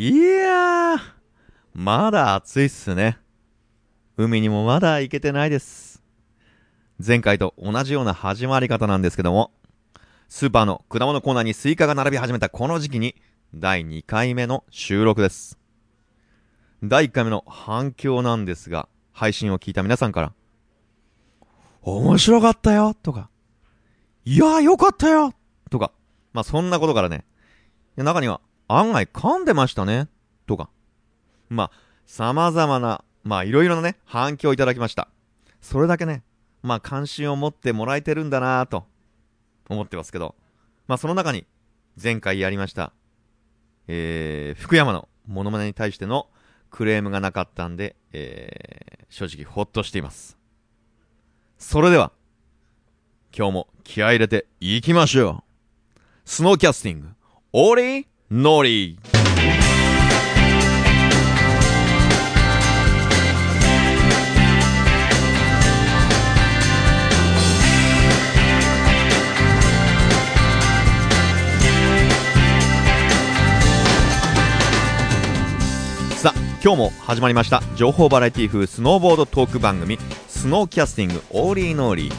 いやー、まだ暑いっすね。海にもまだ行けてないです。前回と同じような始まり方なんですけども、スーパーの果物コーナーにスイカが並び始めたこの時期に第2回目の収録です。第1回目の反響なんですが、配信を聞いた皆さんから、面白かったよとか、いやーよかったよとか、まあそんなことからね、中には案外噛んでましたねとか、まあ様々な、まあいろいろなね、反響をいただきました。それだけね、まあ関心を持ってもらえてるんだなぁと思ってますけど、まあその中に前回やりました、福山のモノマネに対してのクレームがなかったんで、正直ほっとしています。それでは今日も気合い入れていきましょう。スノーキャスティングオリノリ。さあ今日も始まりました情報バラエティ風スノーボードトーク番組スノーキャスティングオリノリ。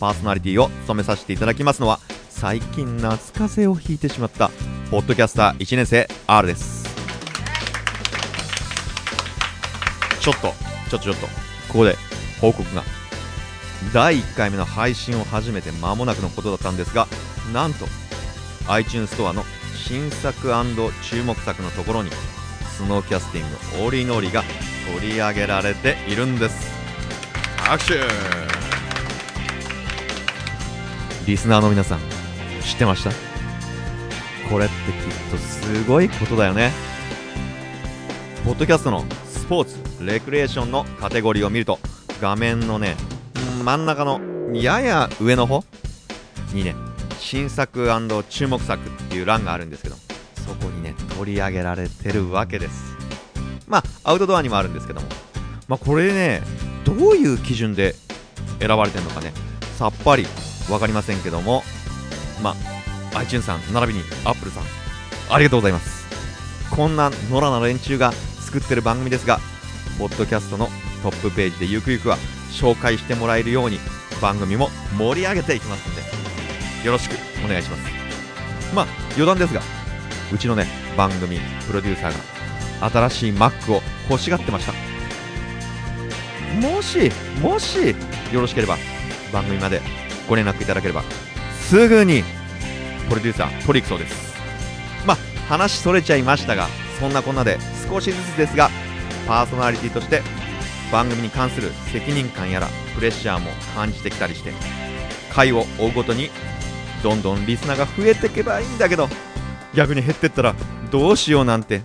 パーソナリティを務めさせていただきますのは最近夏風邪をひいてしまったポッドキャスター1年生 R です。ちょっとここで報告が。第1回目の配信を始めて間もなくのことだったんですが、なんと iTunes ストアの新作&注目作のところにスノーキャスティングオリノリが取り上げられているんです。拍手。リスナーの皆さん知ってました？これってきっとすごいことだよね。ポッドキャストのスポーツレクリエーションのカテゴリーを見ると、画面のね真ん中のやや上の方にね、新作&注目作っていう欄があるんですけど、そこにね取り上げられてるわけです。まあアウトドアにもあるんですけども、まあこれねどういう基準で選ばれてるのかねさっぱりわかりませんけども、まあiTunes さん並びに Apple さんありがとうございます。こんな野良な連中が作ってる番組ですが、ポッドキャストのトップページでゆくゆくは紹介してもらえるように番組も盛り上げていきますのでよろしくお願いします。まあ余談ですが、うちのね番組プロデューサーが新しい Mac を欲しがってました。もしよろしければ番組までご連絡いただければすぐにプロデューサー取り行くそうです。まあ話それちゃいましたが、そんなこんなで少しずつですがパーソナリティとして番組に関する責任感やらプレッシャーも感じてきたりして、回を追うごとにどんどんリスナーが増えていけばいいんだけど、逆に減ってったらどうしようなんて、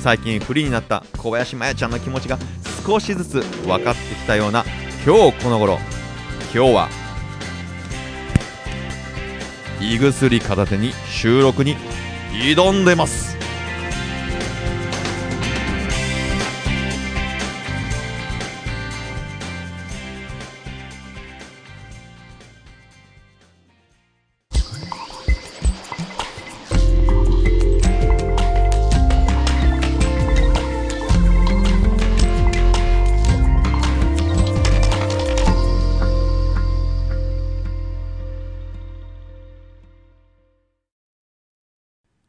最近フリーになった小林まやちゃんの気持ちが少しずつ分かってきたような今日この頃。今日は胃薬片手に収録に挑んでます。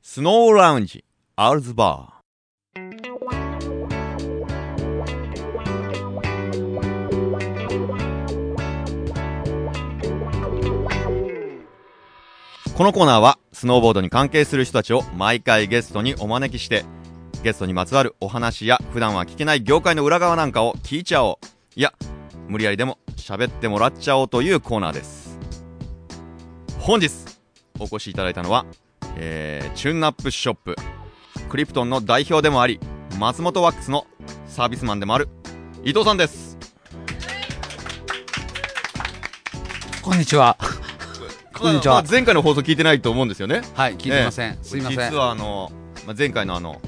スノーラウンジアルズバー。このコーナーはスノーボードに関係する人たちを毎回ゲストにお招きして、ゲストにまつわるお話や普段は聞けない業界の裏側なんかを聞いちゃおう、いや無理やりでも喋ってもらっちゃおうというコーナーです。本日お越しいただいたのはチュンナップショップクリプトンの代表でもあり松本ワックスのサービスマンでもある伊藤さんです。こんにちは。こんにちは。まあ、前回の放送聞いてないと思うんですよね。はい、聞いてません、すいません。実は前回の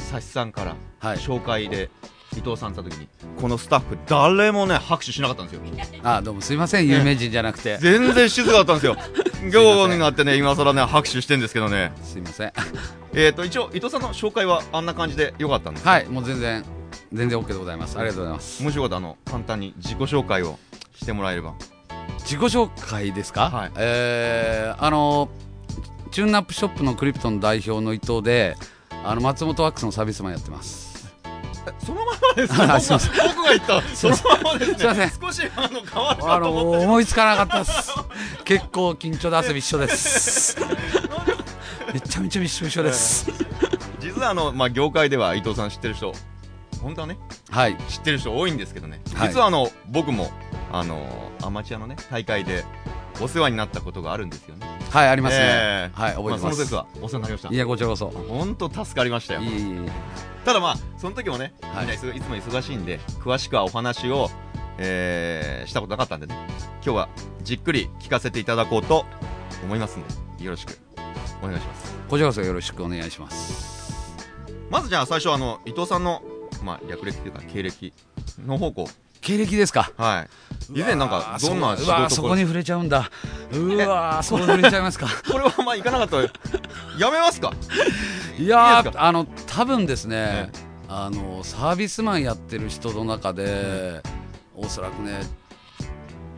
サシさんから紹介で、はい、伊藤さん来た時にこのスタッフ誰もね拍手しなかったんですよ。あ、どうもすいません、有名人じゃなくて、全然静かだったんですよ行になってね、今更ね拍手してんですけどね、すいません。一応伊藤さんの紹介はあんな感じでよかったんですか？はい、もう全然 OK でございます。ありがとうございます。もしよかったら簡単に自己紹介をしてもらえれば。自己紹介ですか？はい、チューンナップショップのクリプトン代表の伊藤で、松本ワックスのサービスマンやってます。そのままですね。僕が言ったそのままですね。少し変わったと思って思いつかなかったです。結構緊張で汗びっしょです。めちゃめちゃびっしょびっしょです。実は業界では伊藤さん知ってる人、本当はね、はい、知ってる人多いんですけどね、はい、実は僕もアマチュアのね大会でお世話になったことがあるんですよね。はい、ありますね、はい、覚えてます。その説はお世話になりました。いや、こちらこそ本当助かりましたよ。いいただその時もね、はい、いつも忙しいんで詳しくはお話を、したことなかったんでね、今日はじっくり聞かせていただこうと思いますんで、よろしくお願いします。こちらこそよろしくお願いします。まずじゃあ最初伊藤さんの略歴というか経歴の方向。経歴ですか？はい。以前どんな仕事を。そこに触れちゃうんだ。うわ、そこに触れちゃいますか？これは行かなかったらやめますか？いやー、多分ですね、サービスマンやってる人の中でおそらくね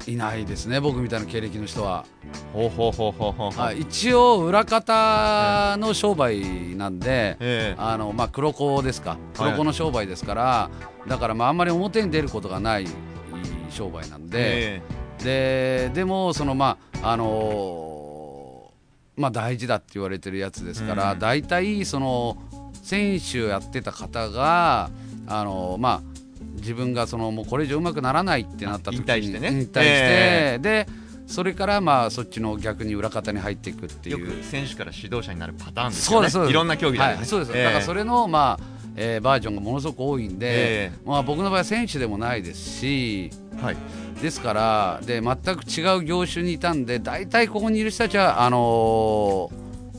いないですね、僕みたいな経歴の人は。一応裏方の商売なんで、黒子ですか、黒子の商売ですから、だからあんまり表に出ることがない商売なんで、でも大事だって言われてるやつですから、大体選手をやってた方が自分がもうこれ以上うまくならないってなった時に引退して、でそれからそっちの逆に裏方に入っていくっていう。よく選手から指導者になるパターンですよね。そうです、いろんな競技で、はい、そうです。だからそれのバージョンがものすごく多いんで、僕の場合は選手でもないですし、はい、ですから全く違う業種にいたんで、大体ここにいる人たちは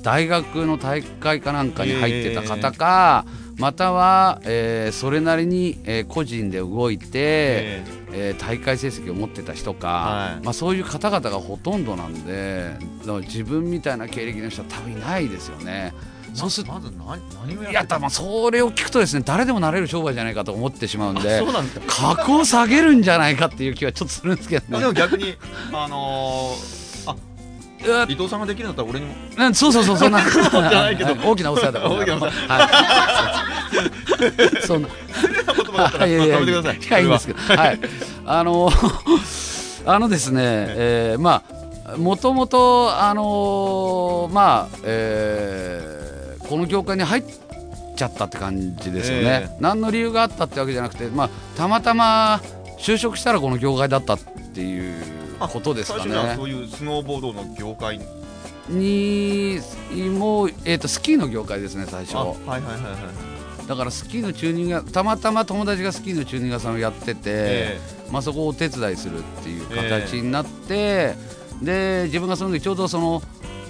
大学の大会かなんかに入ってた方か、または、それなりに、個人で動いて、大会成績を持ってた人か、はい、そういう方々がほとんどなんで、自分みたいな経歴の人は多分いないですよね。そうするとそれを聞くとですね、誰でもなれる商売じゃないかと思ってしまうんで、格を下げるんじゃないかっていう気はちょっとするんですけどね。でも逆に伊藤さんができるんだったら俺にも。そうそんな大きなお世話だから。大きなお世話。はい。そんな。いいんですけど。はい。ですね。もともとこの業界に入っちゃったって感じですよね。何の理由があったってわけじゃなくて、たまたま就職したらこの業界だったっていう。ことですかね。そういうスノーボードの業界にもスキーの業界ですね、最初。だからスキーのチューニング屋、たまたま友達がスキーのチューニング屋さんをやってて、そこをお手伝いするっていう形になって、で自分がその時ちょうど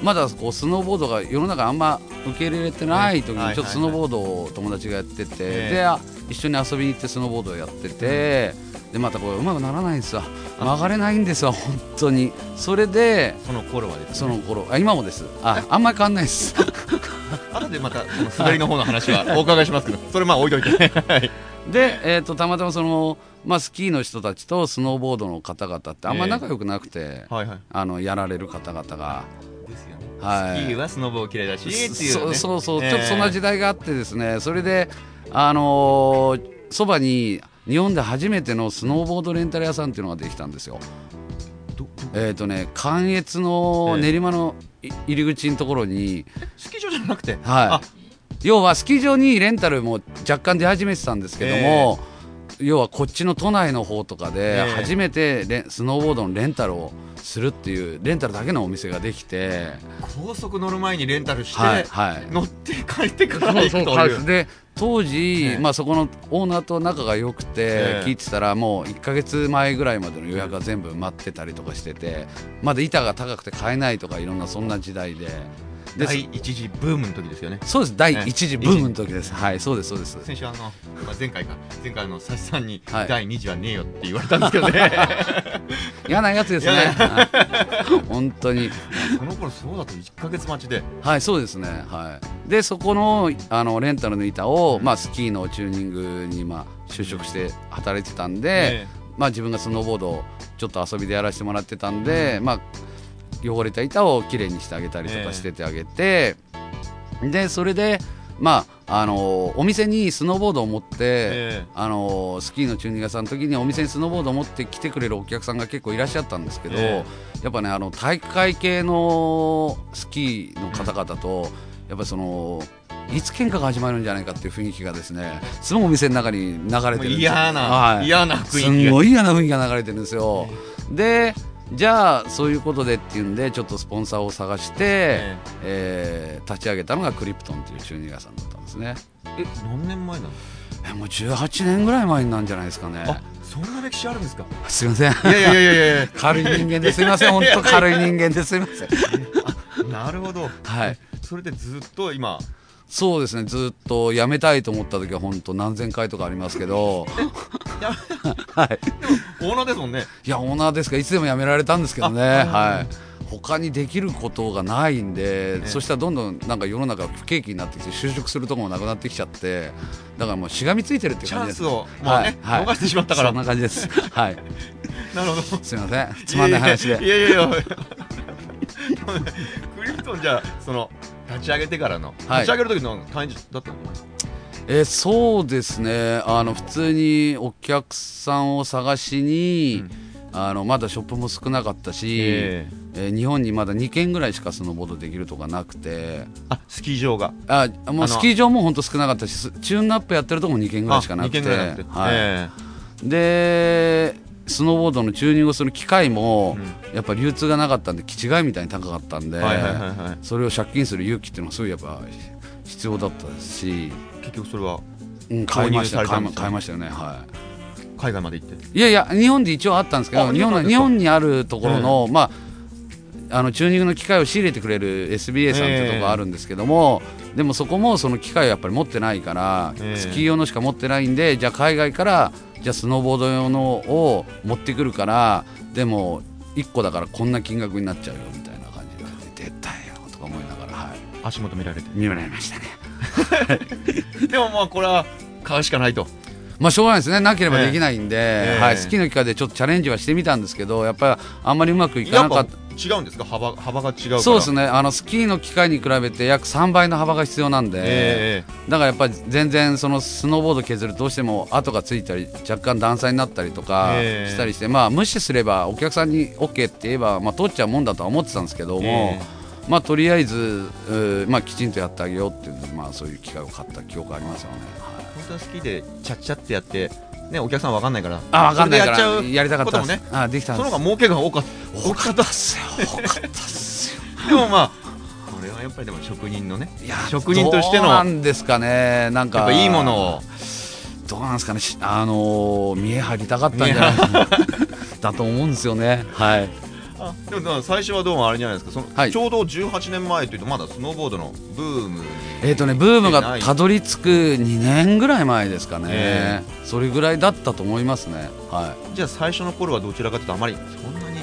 まだスノーボードが世の中あんま受け入れてない時に、ちょっとスノーボードを友達がやってて、で一緒に遊びに行ってスノーボードをやってて、でまたこれうまくならないんですわ、曲がれないんですわ、本当に。それでその頃はですね、その頃、今もです。あんまり変わんないです。後でまた滑りの方の話はお伺いしますけど、それ置いといて。でたまたまスキーの人たちとスノーボードの方々ってあんまり仲良くなくて、やられる方々がですよね。スキーはスノボー嫌いだしっていうね。そうちょっとそんな時代があってですね、それでそばに日本で初めてのスノーボードレンタル屋さんっていうのができたんですよ。関越の練馬の入り口のところに、スキー場じゃなくて、要はスキー場にレンタルも若干出始めてたんですけども、要はこっちの都内の方とかで初めてスノーボードのレンタルをするっていう、レンタルだけのお店ができて、高速乗る前にレンタルして、乗って帰ってから行くという。で当時、そこのオーナーと仲が良くて、聞いてたらもう1ヶ月前ぐらいまでの予約が全部埋まってたりとかしてて、まだ板が高くて買えないとか、いろんなそんな時代で、第一次ブームの時ですよね。そうです、第一次ブームの時です。はい、そうです、そうです。先週前回の佐々木さんに第二次はねえよって言われたんですけどね。嫌なやつですね。本当にその頃そうだと1ヶ月待ちで、はい、そうですね。はい、でそこのレンタルの板をスキーのチューニングに就職して働いてたんで、自分がスノーボードをちょっと遊びでやらせてもらってたんで、汚れた板をきれいにしてあげたりとかしててあげて、でそれでお店にスノーボードを持って、スキーのチューニング屋さんの時にお店にスノーボードを持って来てくれるお客さんが結構いらっしゃったんですけど、やっぱね大会系のスキーの方々とやっぱいつ喧嘩が始まるんじゃないかっていう雰囲気がですね、すごいお店の中に流れてるんですよ。嫌な雰囲気が、すごい嫌な雰囲気が流れてるんですよ。でじゃあそういうことでっていうんでちょっとスポンサーを探して、立ち上げたのがクリプトンっていうチューニング屋さんだったんですね。何年前なの？もう18年ぐらい前なんじゃないですかね。あ、そんな歴史あるんですか？すいません。いや軽い人間ですいません。本当軽い人間ですいません。なるほど。はい。それでずっと今。そうですね、ずっと辞めたいと思った時は本当何千回とかありますけど。はい、でもオーナーですもんね。いやオーナーですからいつでも辞められたんですけどね、はい、他にできることがないんで、そしたらどんどんなんか世の中不景気になってきて就職するとこもなくなってきちゃって、だからもうしがみついてるっていう感じです。チャンスを逃してしまったから、そんな感じです、はい、なるほど。すいません、つまんない話で。いやクリプトンじゃその立ち上げてからの、立ち上げる時の感じだったのかな。そうですね、普通にお客さんを探しに、まだショップも少なかったし、日本にまだ2軒ぐらいしかスノーボードできるとかなくて、スキー場がもうスキー場も本当少なかったし、チューンアップやってるとこも2軒ぐらいしかなくて、でスノーボードのチューニングをする機械もやっぱ流通がなかったんで気違いみたいに高かったんで、それを借金する勇気っていうのはすごいやっぱ必要だったし、結局それは買いましたよね。はい。海外まで行って、いや日本で一応あったんですけど、日本にあるところのチューニングの機械を仕入れてくれる SBA さんってとこがあるんですけども、でもそこもその機械をやっぱり持ってないから、スキー用のしか持ってないんで、じゃあ海外からじゃあスノーボード用のを持ってくるから、でも1個だからこんな金額になっちゃうよみたいな感じで、出たよとか思いながら、はい、足元見られましたね。でもこれは買うしかないと、しょうがないですね、なければできないんで、はい、スキーの機会でちょっとチャレンジはしてみたんですけど、やっぱりあんまりうまくいかなかった。違うんですか、幅が違うから。そうですね、スキーの機会に比べて約3倍の幅が必要なんで、だからやっぱり全然そのスノーボード削るとどうしても跡がついたり若干段差になったりとかしたりして、無視すればお客さんに OK って言えば、通っちゃうもんだとは思ってたんですけども、とりあえず、きちんとやってあげようっていうので、そういう機会を買った記憶がありますよね。本当は好きでちゃっちゃってやってね、お客さん分かんないから、やりたかったですね。できたんです。その方が儲けが多かったっすよ。でもこれはやっぱりでも職人のね、職人としてのどうなんですかね、なんかやっぱいいものをどうなんですかね、見え張りたかったんじゃないだと思うんですよね。はい。でも最初はどうもあれじゃないですか、ちょうど18年前というとまだスノーボードのブームブームがたどり着く2年ぐらい前ですかね、それぐらいだったと思いますね。はい、じゃあ最初の頃はどちらかというとあまりそんなに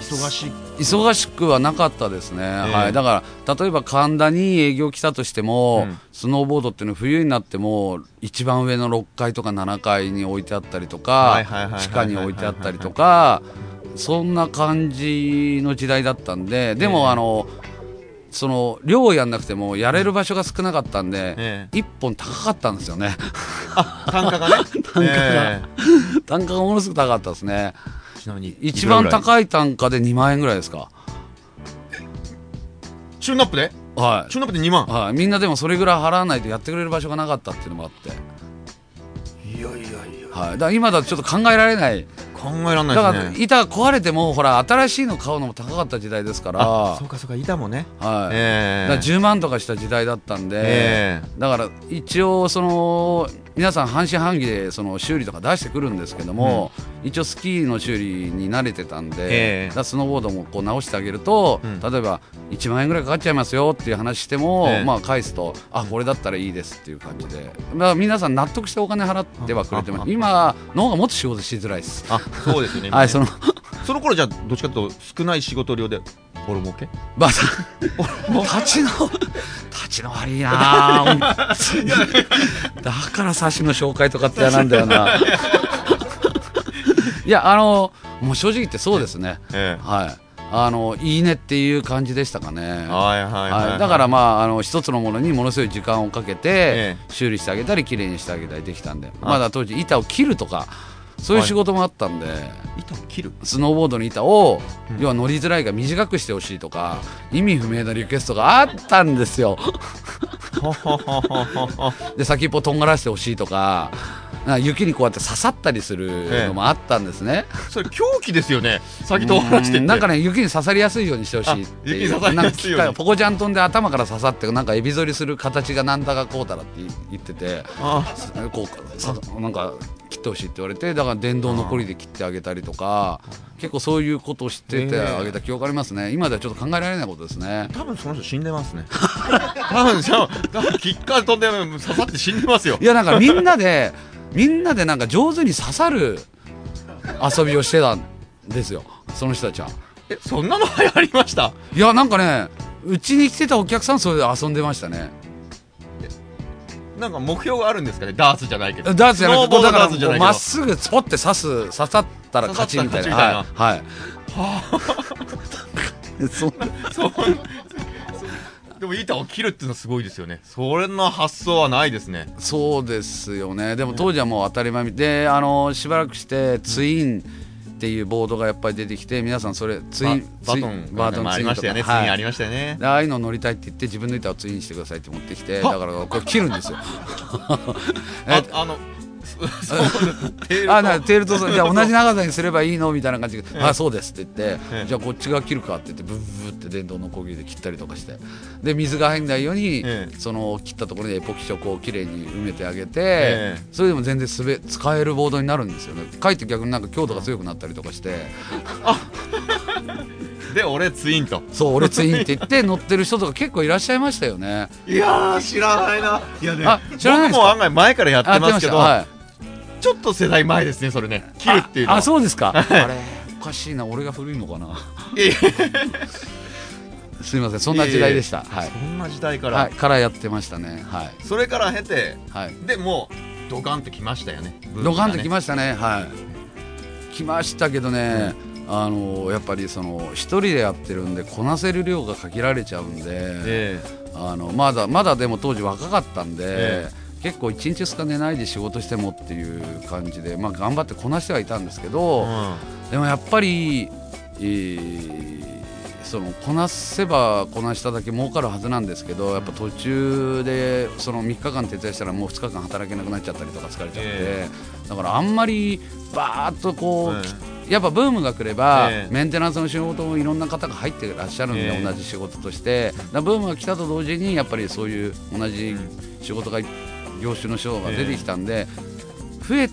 忙しくはなかったですね。はい、だから例えば神田に営業来たとしても、スノーボードっていうのは冬になっても一番上の6階とか7階に置いてあったりとか、地下に置いてあったりとか、そんな感じの時代だったんで、でもその量をやんなくてもやれる場所が少なかったんで、1本高かったんですよね。単価がね、単価がものすごく高かったですね。ちなみに一番高い単価で2万円ぐらいですか、チューンアップで。はい、チューンアップで2万。はい、みんなでもそれぐらい払わないとやってくれる場所がなかったっていうのもあって。いや、はい、だから今だとちょっと考えられないですね。だから板が壊れてもほら新しいの買うのも高かった時代ですから。そうか板もね、はい、だから10万とかした時代だったんで、だから一応その皆さん半信半疑でその修理とか出してくるんですけども、うん、一応スキーの修理に慣れてたんで、スノーボードもこう直してあげると、うん、例えば1万円ぐらいかかっちゃいますよっていう話しても、まあ、返すとあこれだったらいいですっていう感じで、まあ、皆さん納得してお金払ってはくれてます。今の方がもっと仕事しづらいです。あそうですよね、はい、その頃じゃあどっちかというと少ない仕事量でボロ儲け、まあ、立ちの悪いなだからサシの紹介とかってやなんだよな。いやもう正直言ってそうですね、はいいいねっていう感じでしたかね。だからまあ一つのものにものすごい時間をかけて修理してあげたりきれいにしてあげたりできたんで、まだ当時板を切るとかそういう仕事もあったんで、板を切るスノーボードの板を、要は乗りづらいが短くしてほしいとか、意味不明なリクエストがあったんですよ。で先っぽとんがらしてほしいとか、雪にこうやって刺さったりするのもあったんですね。それ狂気ですよね。先と話してなんかね、雪に刺さりやすいようにしてほしいっていう、なんかポコちゃん飛んで頭から刺さってなんかエビ反りする形がなんだかこうだらって言ってて、こうなんか切ってほしいって言われて、だから電動のこりで切ってあげたりとか、結構そういうことをしててあげた記憶ありますね。今ではちょっと考えられないことですね。多分その人死んでますね。多分キッカー飛んで刺さって死んでますよ。いやなんかみんなでなんか上手に刺さる遊びをしてたんですよ、その人たちは。そんなの流行りました？いやなんかね、うちに来てたお客さんそれで遊んでましたね。なんか目標があるんですかね。ダーツじゃないけど、ダーツじゃなくて、だからまっすぐスポッて刺さったら勝ちみたいな。はいはい。でも板を切るっていうのはすごいですよね。それの発想はないですね。そうですよね。でも当時はもう当たり前で、しばらくしてツインっていうボードがやっぱり出てきて、皆さんそれツインバトンありましたよね。ツインありましたよね。ああいうの乗りたいって言って自分の板をツインしてくださいって持ってきて、だからこれ切るんですよ。テールとじゃあ同じ長さにすればいいのみたいな感じで、あそうですって言って、じゃあこっち側切るかって言ってブブブって電動のこぎで切ったりとかして、で水が入んないようにその切ったところでエポキシをこうきれいに埋めてあげて、それでも全然使えるボードになるんですよね。かえって逆になんか強度が強くなったりとかして、あで俺ツインと、そう俺ツインって言って乗ってる人とか結構いらっしゃいましたよね。いや知らないな。いやね、僕も案外前からやってますけど、ちょっと世代前ですね、それね。切るっていうのは。あ、そうですか。あれおかしいな、俺が古いのかな。すみません、そんな時代でした。はい。そんな時代からやってましたね。はい。それから経て、でもうドカンときましたよね。ドカンときましたね。はい。きましたけどね、やっぱりその一人でやってるんでこなせる量が限られちゃうんで、まだでも当時若かったんで。結構1日しか寝ないで仕事してもっていう感じで、まあ、頑張ってこなしてはいたんですけど、でもやっぱり、こなせばこなしただけ儲かるはずなんですけど、やっぱ途中でその3日間徹夜したらもう2日間働けなくなっちゃったりとか疲れちゃって、だからあんまりバーッとこう、やっぱブームが来れば、メンテナンスの仕事もいろんな方が入ってらっしゃるんで、同じ仕事としてブームが来たと同時にやっぱりそういう同じ仕事が業種の人が出てきたんで、増え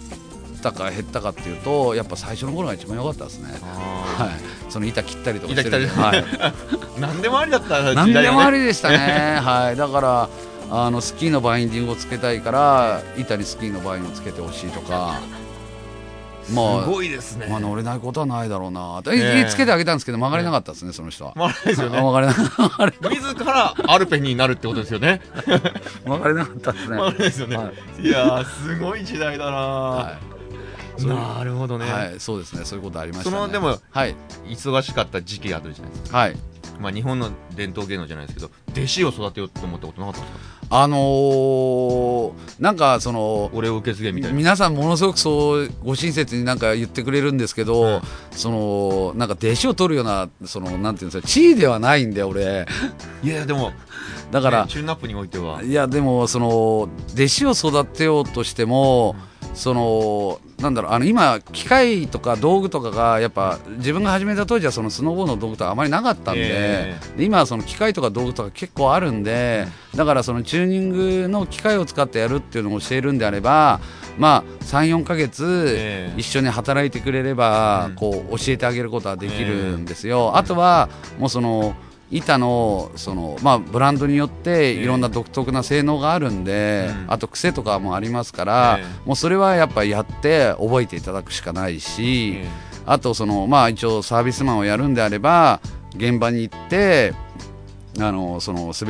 たか減ったかっていうとやっぱ最初の頃が一番良かったですね。はい、その板切ったりとかしてる、何でもありだった時代、ね、何でもありでしたね。はい、だからスキーのバインディングをつけたいから板にスキーのバインディングをつけてほしいとか。すごいですね。乗れないことはないだろうな。つけてあげたんですけど曲がれなかったですね、その人は。曲がれですよね。曲がれなかった。自らアルペンになるってことですよね。曲がれなかったですね。曲がれですよね。いやすごい時代だな。なるほどね。はい、そうですね。そういうことありましたね。でも忙しかった時期があるじゃないですか。はい。まあ日本の伝統芸能じゃないですけど、弟子を育てようと思ったことなかったんですか？なんかその俺を受け継げみたいな、皆さんものすごくそうご親切になんか言ってくれるんですけど、そのなんか弟子を取るようなそのなんていうんですか、地位ではないんで俺。いやでもだから、チューンアップにおいては、いやでもその弟子を育てようとしても、そのなんだろう、今機械とか道具とかがやっぱ自分が始めた当時はそのスノーボードの道具とかあまりなかったんで、で今はその機械とか道具とか結構あるんで、だからそのチューニングの機械を使ってやるっていうのを教えるんであれば、まあ、3、4ヶ月一緒に働いてくれれば、こう教えてあげることはできるんですよ。あとはもうその板の、まあ、ブランドによっていろんな独特な性能があるんで、あと癖とかもありますから、もうそれはやっぱりやって覚えていただくしかないし、あとまあ、一応サービスマンをやるんであれば現場に行って滑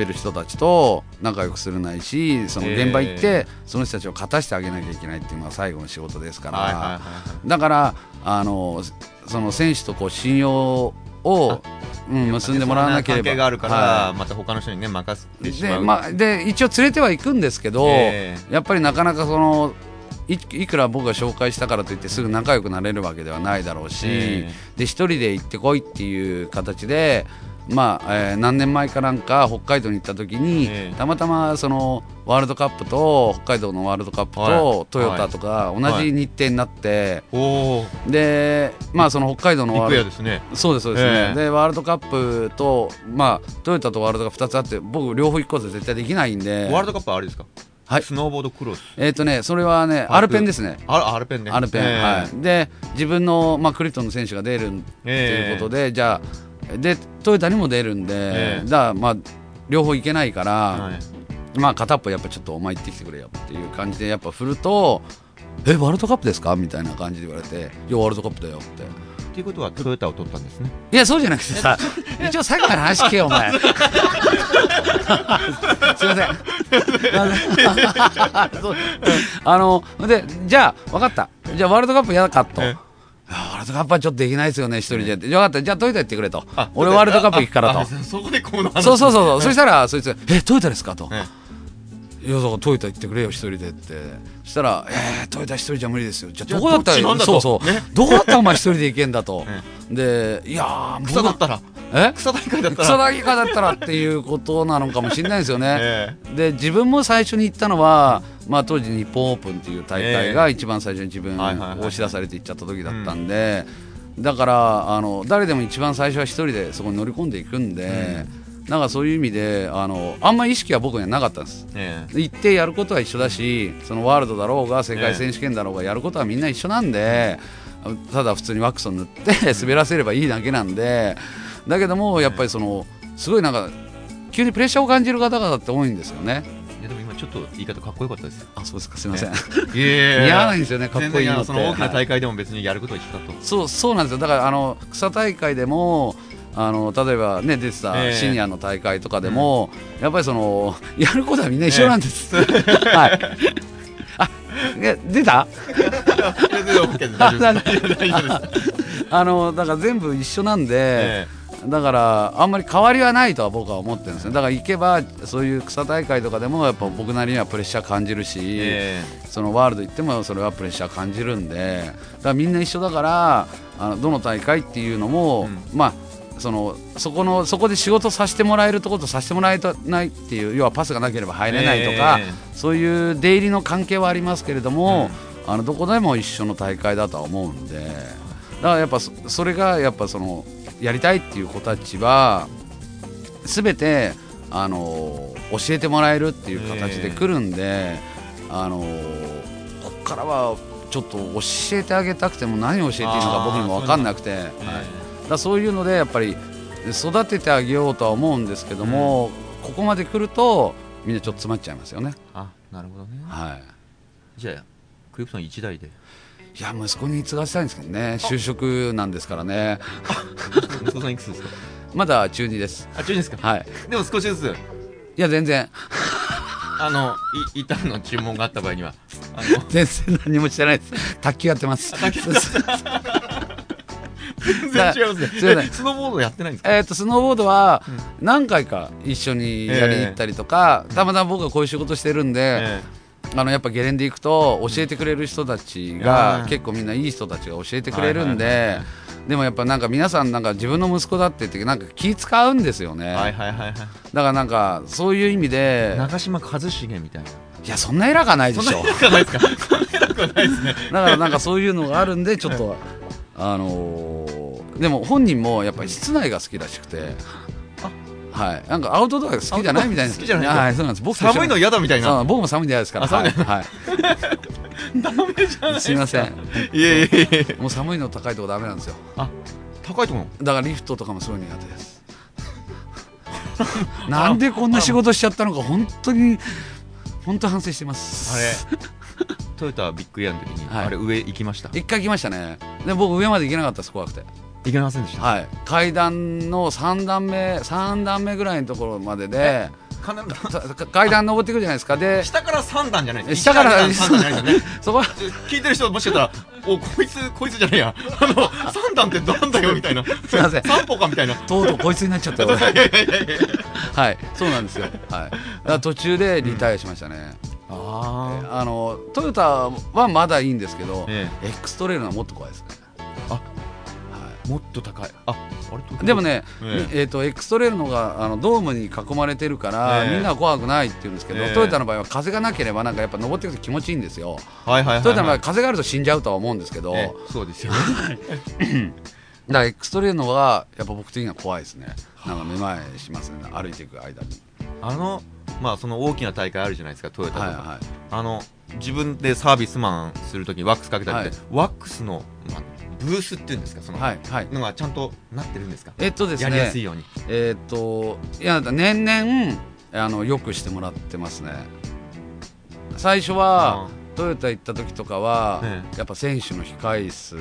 る人たちと仲良くするないし、その現場行ってその人たちを勝たせてあげなきゃいけないっていうのが最後の仕事ですから、だからその選手とこう信用を結んでもらわなければ、関係があるから、また他の人に、ね、任せてしまう。で、で一応連れては行くんですけど、やっぱりなかなかいくら僕が紹介したからといってすぐ仲良くなれるわけではないだろうし、で一人で行ってこいっていう形で、まあ何年前かなんか北海道に行った時に、たまたまワールドカップと北海道のワールドカップとトヨタとか同じ日程になって、でまあその北海道のワールドカップ、でワールドカップと、まあ、トヨタとワールドカップ2つあって、僕両方行くことは絶対できないんで。ワールドカップはあれですか？スノーボードクロス、それはね、アルペンですね。アルペン、で自分の、まあ、クリプトンの選手が出るということで、じゃあでトヨタにも出るんで、だからまあ両方行けないから、まあ、片っぽやっぱちょっとお前行ってきてくれよっていう感じでやっぱ振ると、ワールドカップですかみたいな感じで言われて、いやワールドカップだよって。っていうことはトヨタを取ったんですね。いやそうじゃなくてさ一応さっきから話聞けよお前すいませんでじゃあ分かった、じゃあワールドカップやだかと、ワールドカップはちょっとできないですよね、一人じゃ。分かった、じゃあトヨタ行ってくれと。俺ワールドカップ行くからと。そこでこうなる。そう。そしたら、そいつ、トヨタですかと。いや、だからトヨタ行ってくれよ、一人でって。そしたら、トヨタ一人じゃ無理ですよ。じゃあどこだったら、どこだったらお前一人で行けんだと。で、いやー、草だったら。草大会だったら。草大会だったらっていうことなのかもしれないですよね。で、自分も最初に行ったのは、まあ、当時日本オープンという大会が一番最初に自分を押し出されていっちゃった時だったんで、だから誰でも一番最初は一人でそこに乗り込んでいくんで、なんかそういう意味であんまり意識は僕にはなかったんです、行ってやることは一緒だし、そのワールドだろうが世界選手権だろうがやることはみんな一緒なんで、ただ普通にワックスを塗って滑らせればいいだけなんで、だけどもやっぱりすごいなんか急にプレッシャーを感じる方々って多いんですよね。ちょっと言い方かっこよかったです。あ、そうですか。すみません。似合わないんですよね。かっこいいのって。大きな大会でも別にやることは一緒だと。そうなんですよ。だから草大会でも例えばね出てたシニアの大会とかでも、やっぱりやることはみんな一緒なんです。出た？だから全部一緒なんで。だからあんまり変わりはないとは僕は思ってるんですね。だから行けばそういう草大会とかでもやっぱ僕なりにはプレッシャー感じるし、そのワールド行ってもそれはプレッシャー感じるんで、だからみんな一緒だから、どの大会っていうのも、まあそこで仕事させてもらえるところとさせてもらえないっていう、要はパスがなければ入れないとか、そういう出入りの関係はありますけれども、どこでも一緒の大会だとは思うんで、だからやっぱそれがやっぱやりたいっていう子たちは全て教えてもらえるっていう形で来るんで、ここからはちょっと教えてあげたくても何を教えていいのか僕にも分かんなくて、だそういうのでやっぱり育ててあげようとは思うんですけども、ここまで来るとみんなちょっと詰まっちゃいますよね。あ、なるほどね。じゃあクリプトン1台で、いや息子に継がせたいんですけどね、就職なんですからね。息子さんいくつですか？まだ中2です。あ、中2ですか。でも少しずつ、いや全然板の注文があった場合には全然何もしてないです。卓球やってます。全然違いますね。スノーボードやってないんですか？スノーボードは何回か一緒にやりに行ったりとか、たまたま僕がこういう仕事してるんで、やっぱゲレンデ行くと教えてくれる人たちが結構みんないい人たちが教えてくれるんで、でもやっぱなんか皆さんなんか自分の息子だって言ってなんか気使うんですよね。はいはいはいはい。だからなんかそういう意味で長嶋一茂みたいな。いやそんな偉くないでしょ。そんな偉くないですか。そんな偉くないですね。だからなんかそういうのがあるんでちょっとでも本人もやっぱり室内が好きらしくて。はい、なんかアウトドアが好きじゃないみたいな。好きじゃない。はい、そうなんです。僕寒いの嫌だみたいな。僕も寒いの嫌ですから。はい。はい、ダメじゃないですか。すみません。いえいえいえ。もう寒いの高いとこダメなんですよ。あ、高いとこ。だからリフトとかもすごい苦手です。なんでこんな仕事しちゃったのか本当反省してます。あれ。トヨタビッグエアの時に、はい、あれ上行きました。一回行きましたね。で僕上まで行けなかったです。怖くて。いけませんでした、はい、階段の3段目ぐらいのところまでで階段登っていくじゃないですか。で下から3段じゃないですか。下から3段じゃないですね。そこ聞いてる人もしかしたらおこいつじゃないや3段ってなんだよみたいなすいません3歩かみたいなとうとうこいつになっちゃった俺はいそうなんですよ、はい、だから途中でリタイアしましたね、うん、トヨタはまだいいんですけど、X トレイルはもっと怖いですね。もっと高い。でもね、エクストレールのがドームに囲まれてるから、みんな怖くないって言うんですけど、トヨタの場合は風がなければなんかやっぱ登っていくと気持ちいいんですよ。はいはいはいはい、トヨタの場合は風があると死んじゃうとは思うんですけど、そうですよね。だからエクストレールのはやっぱ僕的には怖いですね。なんかめまいしますね。歩いていく間に。まあその大きな大会あるじゃないですか、トヨタとか。はいはい、自分でサービスマンするときにワックスかけたりって、はい、ワックスのブースっていうんですか、その、はいはい、のがちゃんとなってるんですか。ですね、やりやすいように。いや年々よくしてもらってますね。最初はトヨタ行った時とかは、やっぱ選手の控え室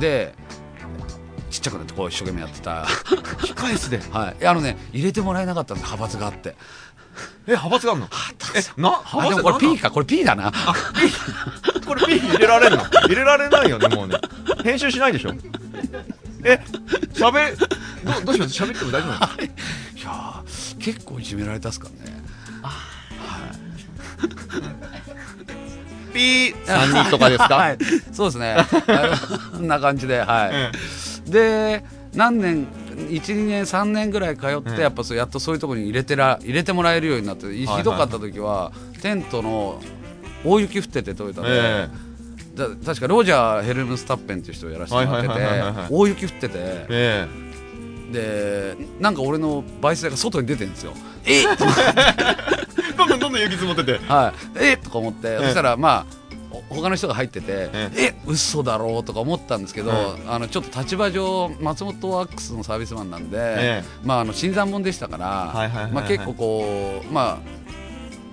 でちっちゃくなってこう一生懸命やってた。控え室で。はい。ね入れてもらえなかったんで派閥があって。派閥があるの？でもこれ P か、これ P だな。これ P 入れられるの？入れられないよね、もうね。編集しないでしょ。どうします？喋っても大丈夫なの？いや結構いじめられたっすからね。P 3人とかですか？はい。そうですね。こんな感じで、はい。で何年。1、2年、3年ぐらい通ってやっぱやっとそういうところに入れてもらえるようになって、ひどかった時はテントの大雪降っててトヨタで、確かロジャー・ヘルムスタッペンっていう人をやらせてもらってて、大雪降ってて、でなんか俺のバイス代が外に出てるんですよ。どんどん雪積もってて、とか思って、そしたらまあ他の人が入ってて、嘘だろうとか思ったんですけど、ちょっと立場上松本ワックスのサービスマンなんで、新参者でしたから、結構こう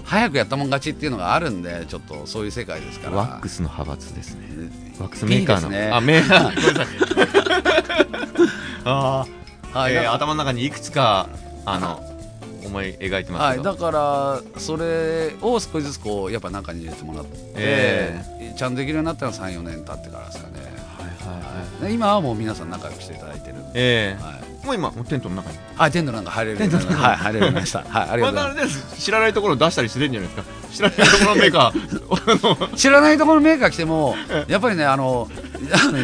早くやったもん勝ちっていうのがあるんで、ちょっとそういう世界ですから。ワックスの派閥ですね。ワックスメーカーのメーカー。頭の中にいくつか思い描いてますけど、だからそれを少しずつこうやっぱ中に入れてもらって、ちゃんとできるようになったのは 3,4 年経ってからですかね。今はもう皆さん仲良くしていただいてるんで、もう今テントの中にテントなんか入れるようになりました。知らないところ出したりしてるんじゃないですか。知らないところメーカー知らないところメーカー来てもやっぱりね、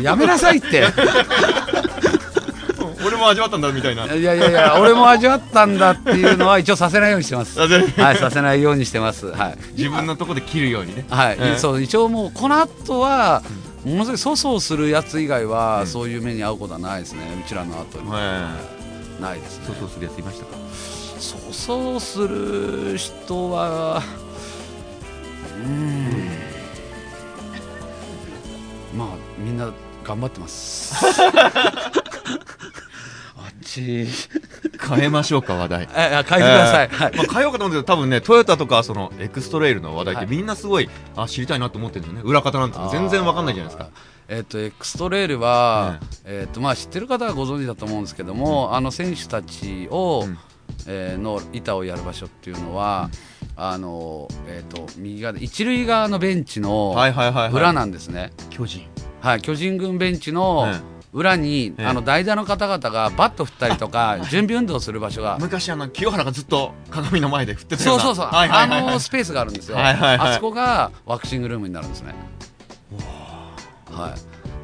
やめなさいって俺も味わったんだみたいな。いや俺も味わったんだっていうのは一応させないようにしてます。させないようにしてます。自分のとこで切るようにね。そう一応もうこの後はものすごい粗相するやつ以外はそういう目に遭うことはないですね。うちらの後にないですね。粗相するやついましたか。粗相する人はまあみんな頑張ってます。変えましょうか、話題。変えてください。変えようかと思うんですけど、多分ね、トヨタとかそのエクストレイルの話題ってみんなすごい知りたいなと思ってるんですよね。裏方なんて全然わかんないじゃないですか。エクストレイルは知ってる方はご存知だと思うんですけども、選手たちの板をやる場所っていうのは、右側で一塁側のベンチの裏なんですね。巨人軍ベンチの裏に代打の方々がバット振ったりとか準備運動する場所が、昔清原がずっと鏡の前で振ってたような、そうそうそう、あのスペースがあるんですよ。あそこがワクシングルームになるんですね。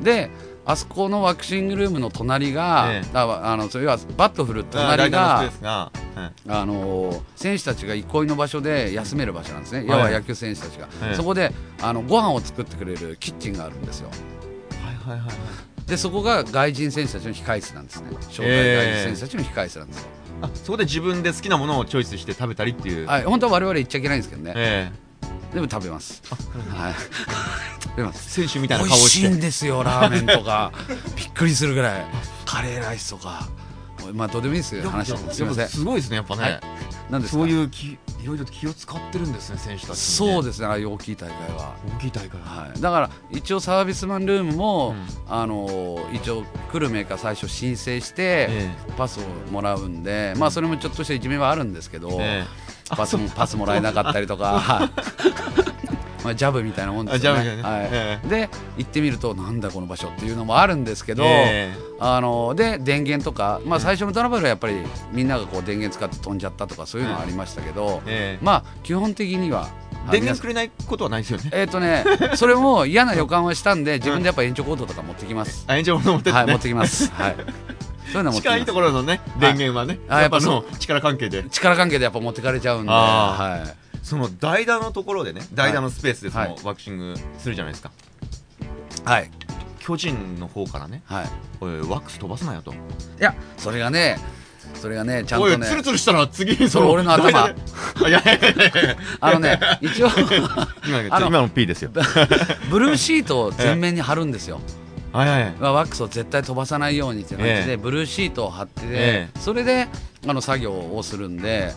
であそこのワクシングルームの隣が、それはバット振る隣が、選手たちが憩いの場所で休める場所なんですね、要は野球選手たちが、そこでご飯を作ってくれるキッチンがあるんですよ。でそこが外人選手たちの控え室なんですね、招待外人選手たちの控え室なんですよ。あ、そこで自分で好きなものをチョイスして食べたりっていう、はい、本当は我々言っちゃいけないんですけどね、でも食べます、はい、食べます。選手みたいな顔をして美味しいんですよ、ラーメンとかびっくりするぐらい、カレーライスとか、まあどうでもいいですよ話です。すみません。すごいですねやっぱね。はい、なんですかそういういろいろと気を使ってるんですね選手たち、ね。そうですね、ああいう大きい大会は。大きい大会は。はい。だから一応サービスマンルームも、一応来るメーカー最初申請して、パスをもらうんで、まあそれもちょっとしたいじめはあるんですけど、パスもらえなかったりとか。まあ、ジャブみたいなもんですよね、で行ってみるとなんだこの場所っていうのもあるんですけど、で電源とか、まあ、最初のトラブルはやっぱりみんながこう電源使って飛んじゃったとかそういうのはありましたけど、まあ基本的には電源くれないことはないですよね。それも嫌な予感はしたんで自分でやっぱ延長コードとか持ってきます、延長コード持ってきます、近いところのね電源はねやっぱの力関係でやっぱ持ってかれちゃうんで、その代打のところでね、代打のスペースでそのワクシングするじゃないですか。はい。巨人の方からね、ワックス飛ばすなよと。いや、それがね、ちゃんとね。おい、ツルツルしたら次、それ俺の頭。一応、今の P ですよ。ブルーシートを全面に貼るんですよ。ワックスを絶対飛ばさないようにって感じで、ブルーシートを貼って、それで作業をするんで。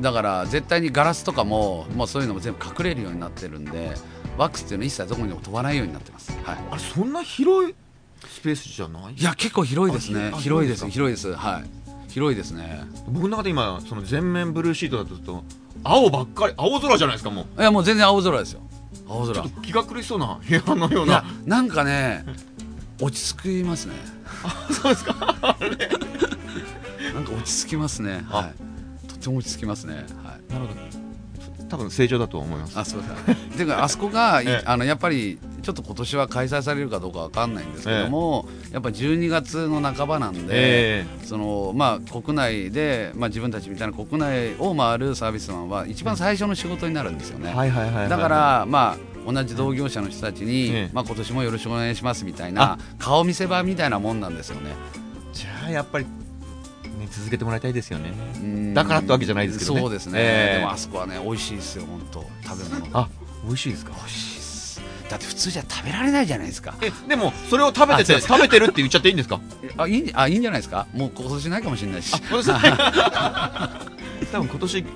だから絶対にガラスとかも、そういうのも全部隠れるようになってるんでワックスっていうのは一切どこにも飛ばないようになってます、あれそんな広いスペースじゃない？いや結構広いですね、広いです、広いですね。僕の中で今その全面ブルーシートだと青ばっかり、青空じゃないですか。もういやもう全然青空ですよ。青空ちょっと気が狂いそうな部屋のような、なんかね落ち着きますね。あ、そうですか。あれなんか落ち着きますね。落ち着きますね。はい、なるほど。多分正常だと思います。あ、そうです。で、あそこがやっぱりちょっと今年は開催されるかどうかわかんないんですけども、やっぱ12月の半ばなんで、その国内で自分たちみたいな国内を回るサービスマンは一番最初の仕事になるんですよね。だから同じ同業者の人たちに、今年もよろしくお願いしますみたいな顔見せ場みたいなもんなんですよね。じゃあやっぱり。続けてもらいたいですよね。だからってわけじゃないですけどね。そうですね。でもあそこはね美味しいですよ本当食べ物。あ、美味しいですか。美味しいです。だって普通じゃ食べられないじゃないですか。でもそれを食べてるって言っちゃっていいんですか。いいんじゃないですか。もう今年ないかもしれないし。多分今年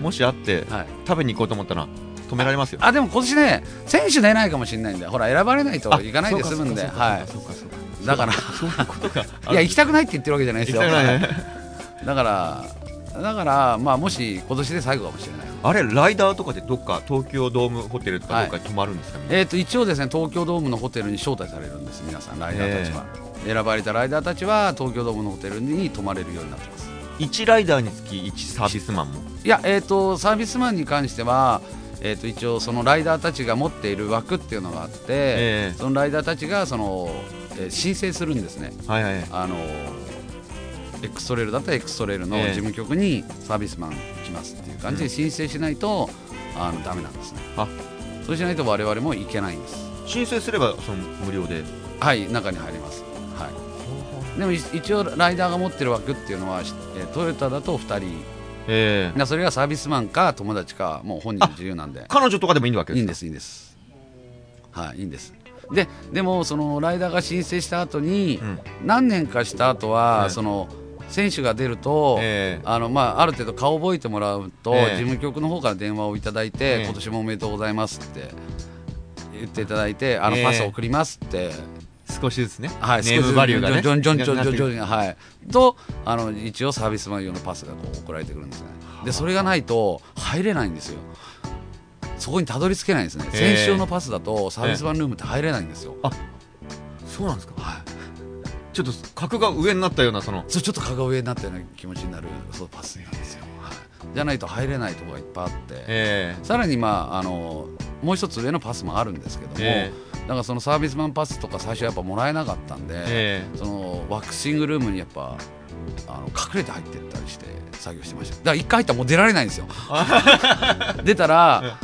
もしあって食べに行こうと思ったら止められますよ。あ、でも今年ね選手出ないかもしれないんで、ほら選ばれないと行かないで済むんで、はい。だからいや行きたくないって言ってるわけじゃないですよ。だからもし今年で最後かもしれない。あれライダーとかでどっか東京ドームホテルとかどっかに泊まるんですかね。一応ですね東京ドームのホテルに招待されるんです。皆さんライダーたちは、選ばれたライダーたちは東京ドームのホテルに泊まれるようになってます。1ライダーにつき1サービスマンもいやサービスマンに関しては一応そのライダーたちが持っている枠っていうのがあって、そのライダーたちがその申請するんですね。エクストレールだったらエクストレールの事務局にサービスマン来ますっていう感じで申請しないとダメなんですね。そうしないと我々も行けないんです。申請すればその無料で中に入ります、でも一応ライダーが持ってる枠っていうのはトヨタだと2人、それがサービスマンか友達かもう本人自由なんで彼女とかでもいいわけですか。いいんです、いいんです。でもそのライダーが申請した後に、何年かした後はその選手が出ると、ある程度顔覚えてもらうと、事務局の方から電話をいただいて、今年もおめでとうございますって言っていただいて、パスを送りますって少しずつね、ネームバリューがね一応サービスマン用のパスが送られてくるんですね。でそれがないと入れないんですよ。そこにたどり着けないんですね。先週のパスだとサービスマンルームって入れないんですよ。あ、そうなんですか。ちょっと格が上になったようなちょっと格が上になったような気持ちになるパスなんですよ。じゃないと入れないところがいっぱいあって、さらにもう一つ上のパスもあるんですけども、なんかそのサービスマンパスとか最初やっぱもらえなかったんで、そのワックシングルームにやっぱ隠れて入ってったりして作業してました。だから一回入ったらもう出られないんですよ出たら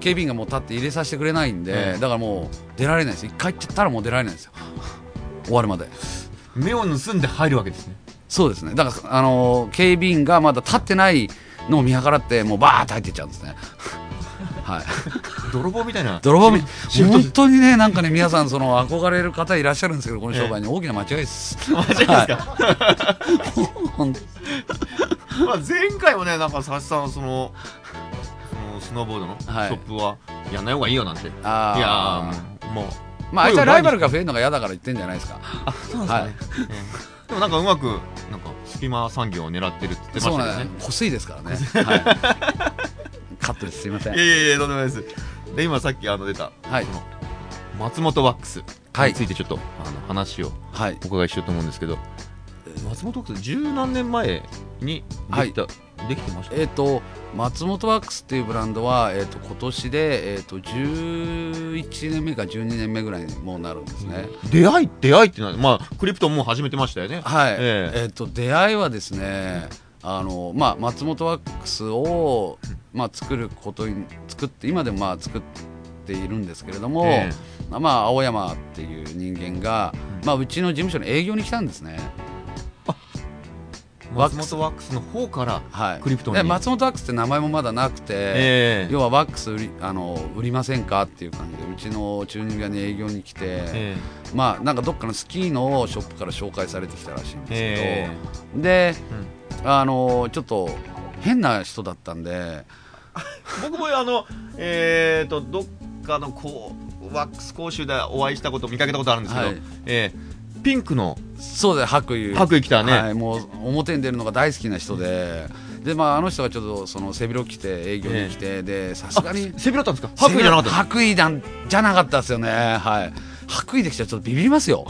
警備員がもう立って入れさせてくれないんで、だからもう出られないです。一回入っちゃったらもう出られないんですよ終わるまで。目を盗んで入るわけですね。そうですね。だから警備員がまだ立ってないのを見計らってもうバーッと入っていっちゃうんですねはい、泥棒みたいな。泥棒み本当にね、なんかね、皆さんその憧れる方いらっしゃるんですけど、この商売に大きな間違いです。間違いですか。はい、まあ前回もね、なんか佐々木さんはそのスノーボードのショップはやんない方がいいよなんて。いやもうあいつはライバルが増えるのが嫌だから言ってんじゃないですか。あ、そうなんですね。でもなんかうまくなんか隙間産業を狙ってるって言ってましたよね。こすいですからね。カットです。すいません。いやどうでもないです。で今さっき出た、はい、松本ワックスについてちょっと、話をお伺いしようと思うんですけど、松本ワックス十何年前にできてました。松本ワックスっていうブランドは、今年で、11年目か12年目ぐらいにもうなるんですね。出会いって何？まあクリプトもう始めてましたよね。はい。出会いはですね。松本ワックスを、作って今でも作っているんですけれども、青山っていう人間が、うちの事務所に営業に来たんですね。松本ワックスの方からクリプトに、松本ワックスって名前もまだなくて、要はワックス売りませんかっていう感じでうちのチューニング屋に営業に来て、なんかどっかのスキーのショップから紹介されてきたらしいんですけど、ちょっと変な人だったんで僕もどっかのワックス講習でお会いしたこと見かけたことあるんですけど、ピンクの白衣来たね、もう表に出るのが大好きな人で、あの人がちょっとその背広着て営業に来て、でさすがに背広だったんですか？白衣じゃなかった？じゃなかったですよね。はい、白衣で来たらちょっとビビりますよ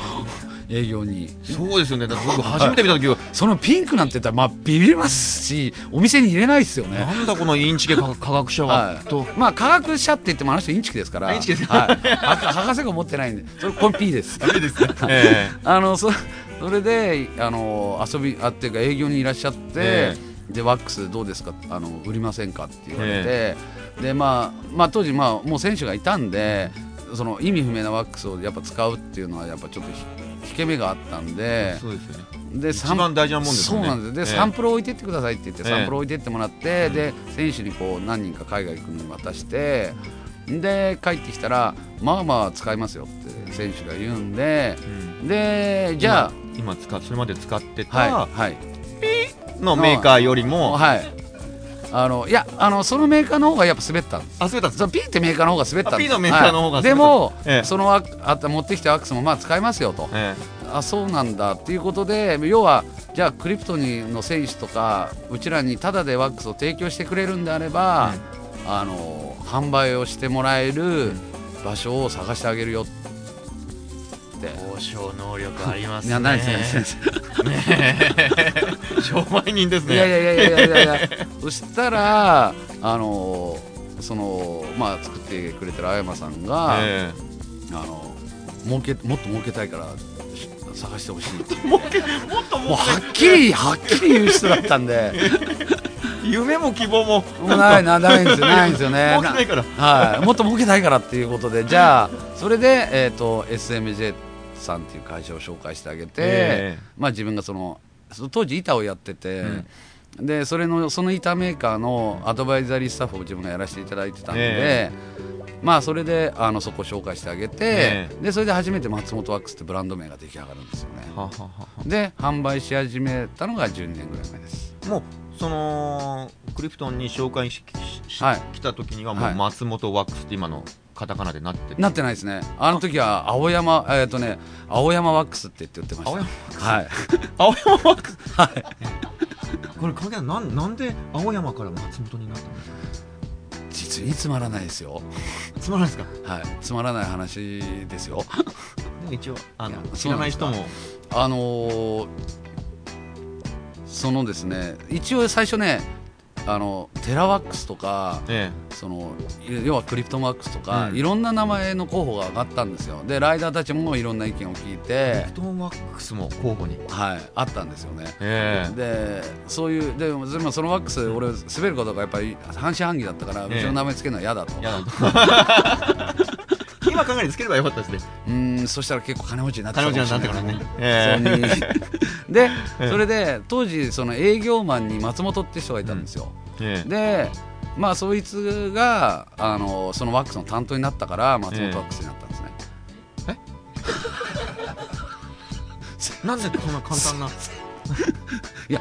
営業に。そうですよね。だから僕初めて見た時はそのピンクなんて言ったらビビりますし、お店に入れないですよね。なんだこのインチキ科学者はと、科学者って言ってもあの人インチキですから。インチキです。博士号持ってないんで、それコンピーです。それでっていうか営業にいらっしゃって、でワックスどうですか、売りませんかって言われて、で当時もう選手がいたんで、その意味不明なワックスをやっぱ使うっていうのはやっぱちょっと引け目があったんで、一番大事なもんですよね。そうなんです。でサンプル置いてってくださいって言って、サンプル置いてってもらって、で選手に何人か海外行くのに渡して、で帰ってきたら使いますよって選手が言うんで、でじゃあ今それまで使ってたピのメーカーよりも、そのメーカーの方がやっぱ滑ったんです。ピーってメーカーの方が滑ったんです。でもその持ってきたワックスも使いますよと、そうなんだっていうことで、要はじゃあクリプトの選手とかうちらにタダでワックスを提供してくれるんであれば、販売をしてもらえる場所を探してあげるよって。交渉能力ありますね。いや、ないです商売人ですね。いやそしたら作ってくれてる青山さんが、もっと儲けたいから探してほしいってもっともうはっきり言う人だったんで夢も希望もないんですよね。もっと儲けたいからっていうことで、じゃあそれでSMJさんっていう会社を紹介してあげて、自分が当時板をやってて、でその板メーカーのアドバイザリースタッフを自分がやらせていただいてたんで、それでそこを紹介してあげて、でそれで初めて松本ワックスってブランド名が出来上がるんですよね。で販売し始めたのが10年ぐらい前です。もうそのクリプトンに紹介してきた時にはもう松本ワックスって今のカタカナでなってないですね。あの時は青山ワックスって言ってました。青山ワックス。これ関係ない。なんで青山から松本になったんですか。実につまらないですよ。つまらないですか。つまらない話ですよ。一応知らない人も一応最初ねテラワックスとか、その要はクリプトンワックスとか、いろんな名前の候補が上がったんですよ。でライダーたちもいろんな意見を聞いて、クリプトンワックスも候補に、はい、あったんですよね、でそういうでもそのワックス俺滑ることがやっぱり半信半疑だったから、うちの名前つけるのは嫌だと今考えにつければよかったですね。そしたら結構金持ちになってたかもしれないからね。でそれで当時その営業マンに松本って人がいたんですよ、でまあそいつがそのワックスの担当になったから松本ワックスになったんですね。なんでこんな簡単な。いや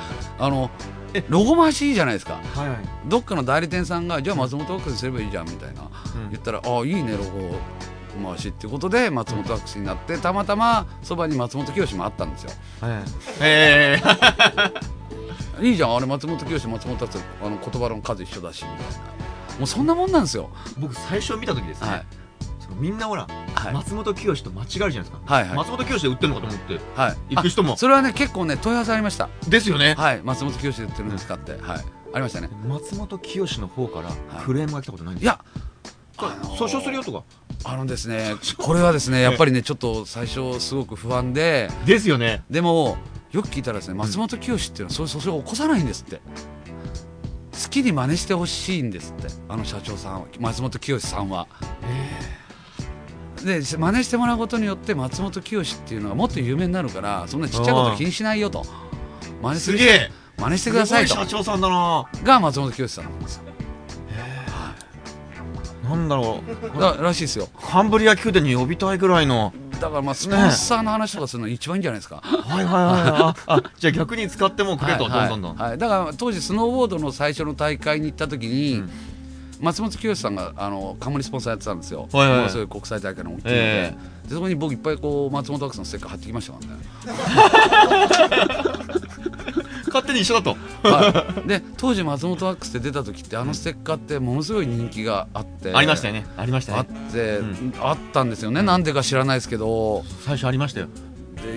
ロゴ回しいいじゃないですか、はいはい、どっかの代理店さんがじゃあ松本ワックスにすればいいじゃんみたいな、言ったらああいいねロゴ回しってことで松本ワックスになって、たまたまそばに松本清もあったんですよ、いいじゃんあれ松本清松本達也言葉の数一緒だしみたいな、もうそんなもんなんですよ。僕最初見た時ですね、みんなほら、松本清と間違えるじゃないですか、松本清で売ってるのかと思って、行く人もそれはね結構ね問い合わせありましたですよね、松本清で売ってるんですかって、ありましたね。松本清の方からクレームが来たことないんですか。いや訴訟するよとかですね、これはですねやっぱりねちょっと最初すごく不安でですよね。でもよく聞いたらですね、松本清っていうのはそういう訴訟を起こさないんですって、好きに真似してほしいんですって、社長さんは松本清さんは、で真似してもらうことによって松本清っていうのがもっと有名になるから、そんなちっちゃいこと気にしないよと、真似する人真似してくださいと。すごい社長さんだな。が松本清さんなんですよ。なんだろうらしいですよ。カンブリア宮殿に呼びたいぐらいの、だからまあスポンサーの話とかするの一番いいんじゃないですか。はいはいはい。じゃあ逆に使ってもくれと。だから当時スノーボードの最初の大会に行った時に、松本清さんが冠スポンサーやってたんですよ、そういう国際大会の大きいので、そこに僕いっぱいこう松本ワックスのステッカー貼ってきましたからね。勝手に一緒だと。で当時松本ワックスで出た時って、ステッカーってものすごい人気があってありましたよね。ありましたね。あったんですよね、なんでか知らないですけど最初ありましたよ。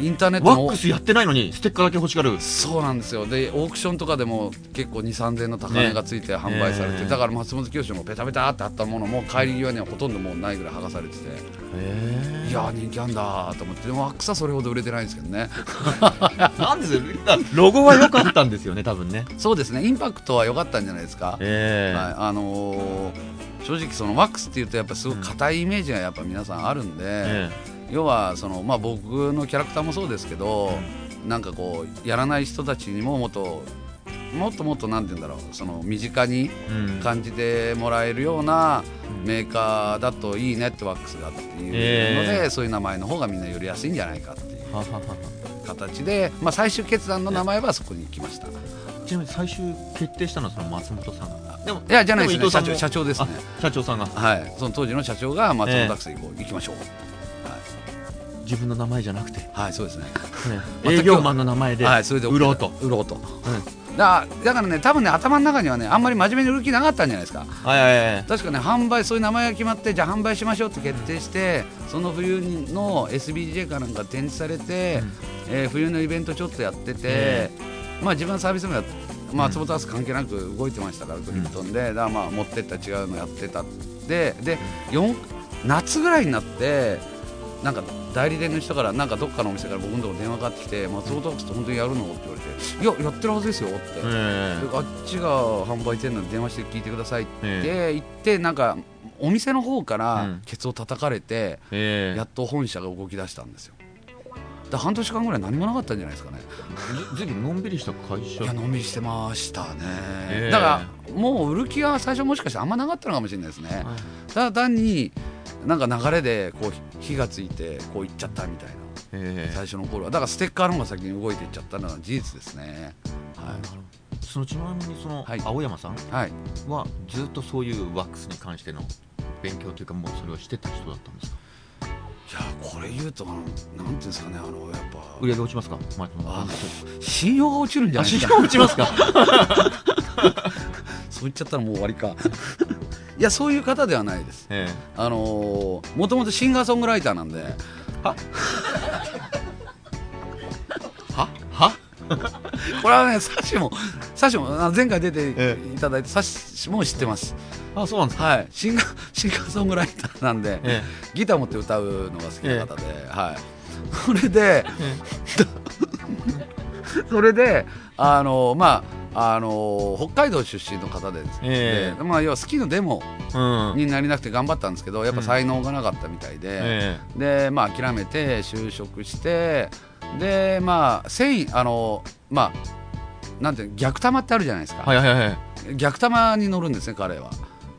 インターネットのワックスやってないのにステッカーだけ欲しがる。そうなんですよ。でオークションとかでも結構 2,3 千の高値がついて販売されて、だから松本清もペタペタってあったものも帰り際にはほとんどもうないぐらい剥がされてて、いや人気あんだと思って。でもワックスはそれほど売れてないんですけどね。なんですよ、ロゴは良かったんですよね多分ね。そうですね、インパクトは良かったんじゃないですか。正直そのワックスっていうとやっぱすごく硬いイメージがやっぱ皆さんあるんで、要はその、僕のキャラクターもそうですけど、なんかこうやらない人たちにももっとなんて言うんだろう、その身近に感じてもらえるようなメーカーだといいねってワックスがっていうので、そういう名前の方がみんなよりやすいんじゃないかっていう形で、最終決断の名前はそこに来ました。ちなみに最終決定したのはその松本さんが。いやじゃないですね、社長ですね。社長さんが、その当時の社長が松本ワックス行きましょう、自分の名前じゃなくて、そうですね、営業マンの名前で売ろうと。だからね、多分ね頭の中にはねあんまり真面目に売る気なかったんじゃないですか。確かね、販売、そういう名前が決まって、じゃあ販売しましょうって決定して、その冬の SBJ かなんか展示されて、冬のイベントちょっとやってて、自分のサービスもやって、松本は関係なく動いてましたからクリプトンで、だから持ってった違うのやってた。で夏ぐらいになってなんか代理店の人からなんかどっかのお店から僕のとこ電話かかってきて、松本ワックスって本当にやるのって言われて、いややってるはずですよって、あっちが販売店なんで電話して聞いてくださいって言って、なんかお店の方からケツを叩かれて、やっと本社が動き出したんですよ。半年間ぐらい何もなかったんじゃないですかね。随分のんびりした会社。いやのんびりしてましたね、だからもう売る気が最初もしかしてあんまなかったのかもしれないですね、ただ単になんか流れでこう火がついてこういっちゃったみたいな、最初の頃はだからステッカーの方が先に動いていっちゃったのは事実ですね、そのちなみにその青山さんはずっとそういうワックスに関しての勉強というか、もうそれをしてた人だったんですか。いやこれ言うとなんていうんですかね、やっぱ売り上げ落ちますか、信用が落ちるんじゃないですか。信用落ちますか。そう言っちゃったらもう終わりか。いやそういう方ではないです、もともとシンガーソングライターなんで。はははこれはね、サシもサシも前回出ていただいて、サシも知ってます。あ、そうなんですか。はい、シンガーソングライターなんで、ギター持って歌うのが好きな方で、はい、それでまあ北海道出身の方でですね、まあ、要はスキーのデモになりなくて頑張ったんですけど、やっぱ才能がなかったみたいで、で、まあ、諦めて就職して、で、まあ、まあ、なんて逆玉ってあるじゃないですか、はいはいはい、逆玉に乗るんですね彼は。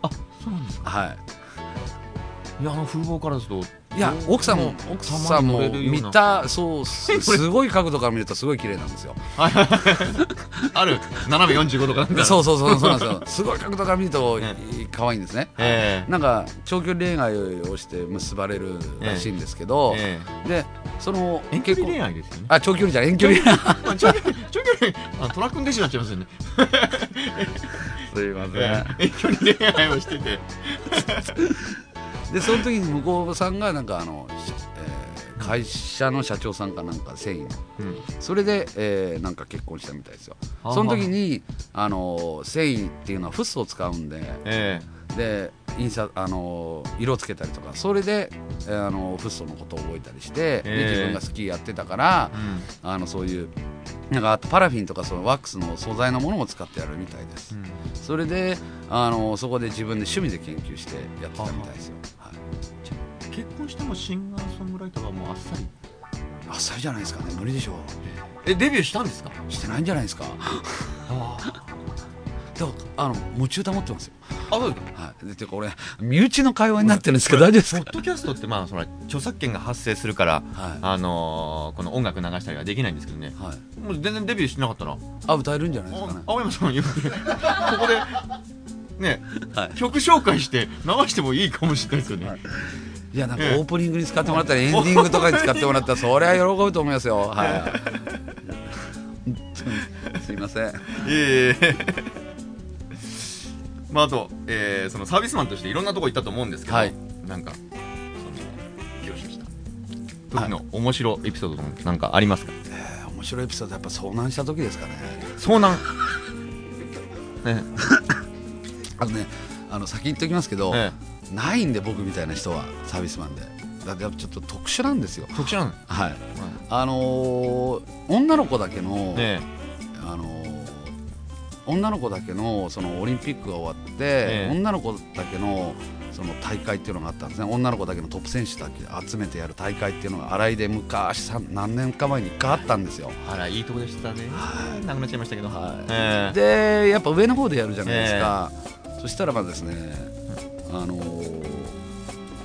あ、そうなんですか。はい、いや、風貌からですと、いや、奥さんも見た、そう、すごい角度から見るとすごい綺麗なんですよ。ある斜め45度から。そうなんですよ。すごい角度から見ると可愛いんですね。なんか長距離恋愛をして結ばれるらしいんですけど、で、その遠距離恋愛ですよね。あ、長距離じゃない遠距離恋愛。長距離トラックンデシになっちゃいますよね。すいません。遠距離恋愛をしてて。で、その時に向こうさんがなんか会社の社長さんかなんか繊維の、それでなんか結婚したみたいですよ。その時に繊維っていうのはフッ素を使うんで、で、色つけたりとか、それでフッ素のことを覚えたりして、自分がスキーやってたから、そういうなんかパラフィンとかそのワックスの素材のものも使ってやるみたいです、それでそこで自分で趣味で研究してやってたみたいですよ。はい、じゃあ結婚してもシンガーソングライターはもうあっさりじゃないですかね。無理でしょう。デビューしたんですか？してないんじゃないですか。でも夢中保ってますよ。あ、そうですか。はい、で、てか俺身内の会話になってるんですけど大丈夫ですか？ポッドキャストって、まあ、その著作権が発生するから、はい、この音楽流したりはできないんですけどね、はい、もう全然デビューしてなかったら歌えるんじゃないですかね。青山さん言うてここで、ね、はい、曲紹介して流してもいいかもしれないですよね。はい、いや、なんかオープニングに使ってもらったり、エンディングとかに使ってもらったらそりゃ喜ぶと思いますよ。はい、すいません。いえいえ。まあ、あと、そのサービスマンとしていろんなとこ行ったと思うんですけど、はい、なんかその教師した時の面白エピソードとかなんかありますか？面白エピソード、やっぱ遭難した時ですかね。遭難ね。ね、先言っておきますけど、ないんで僕みたいな人はサービスマンで。だってやっぱちょっと特殊なんですよ。特殊なん、はい、女の子だけの、そのオリンピックが終わって、女の子だけのその大会っていうのがあったんですね。女の子だけのトップ選手だけ集めてやる大会っていうのが新井で昔何年か前に1回あったんですよ。あら、いいとこでしたね。なくなっちゃいましたけど、で、やっぱ上の方でやるじゃないですか。そしたらばですね、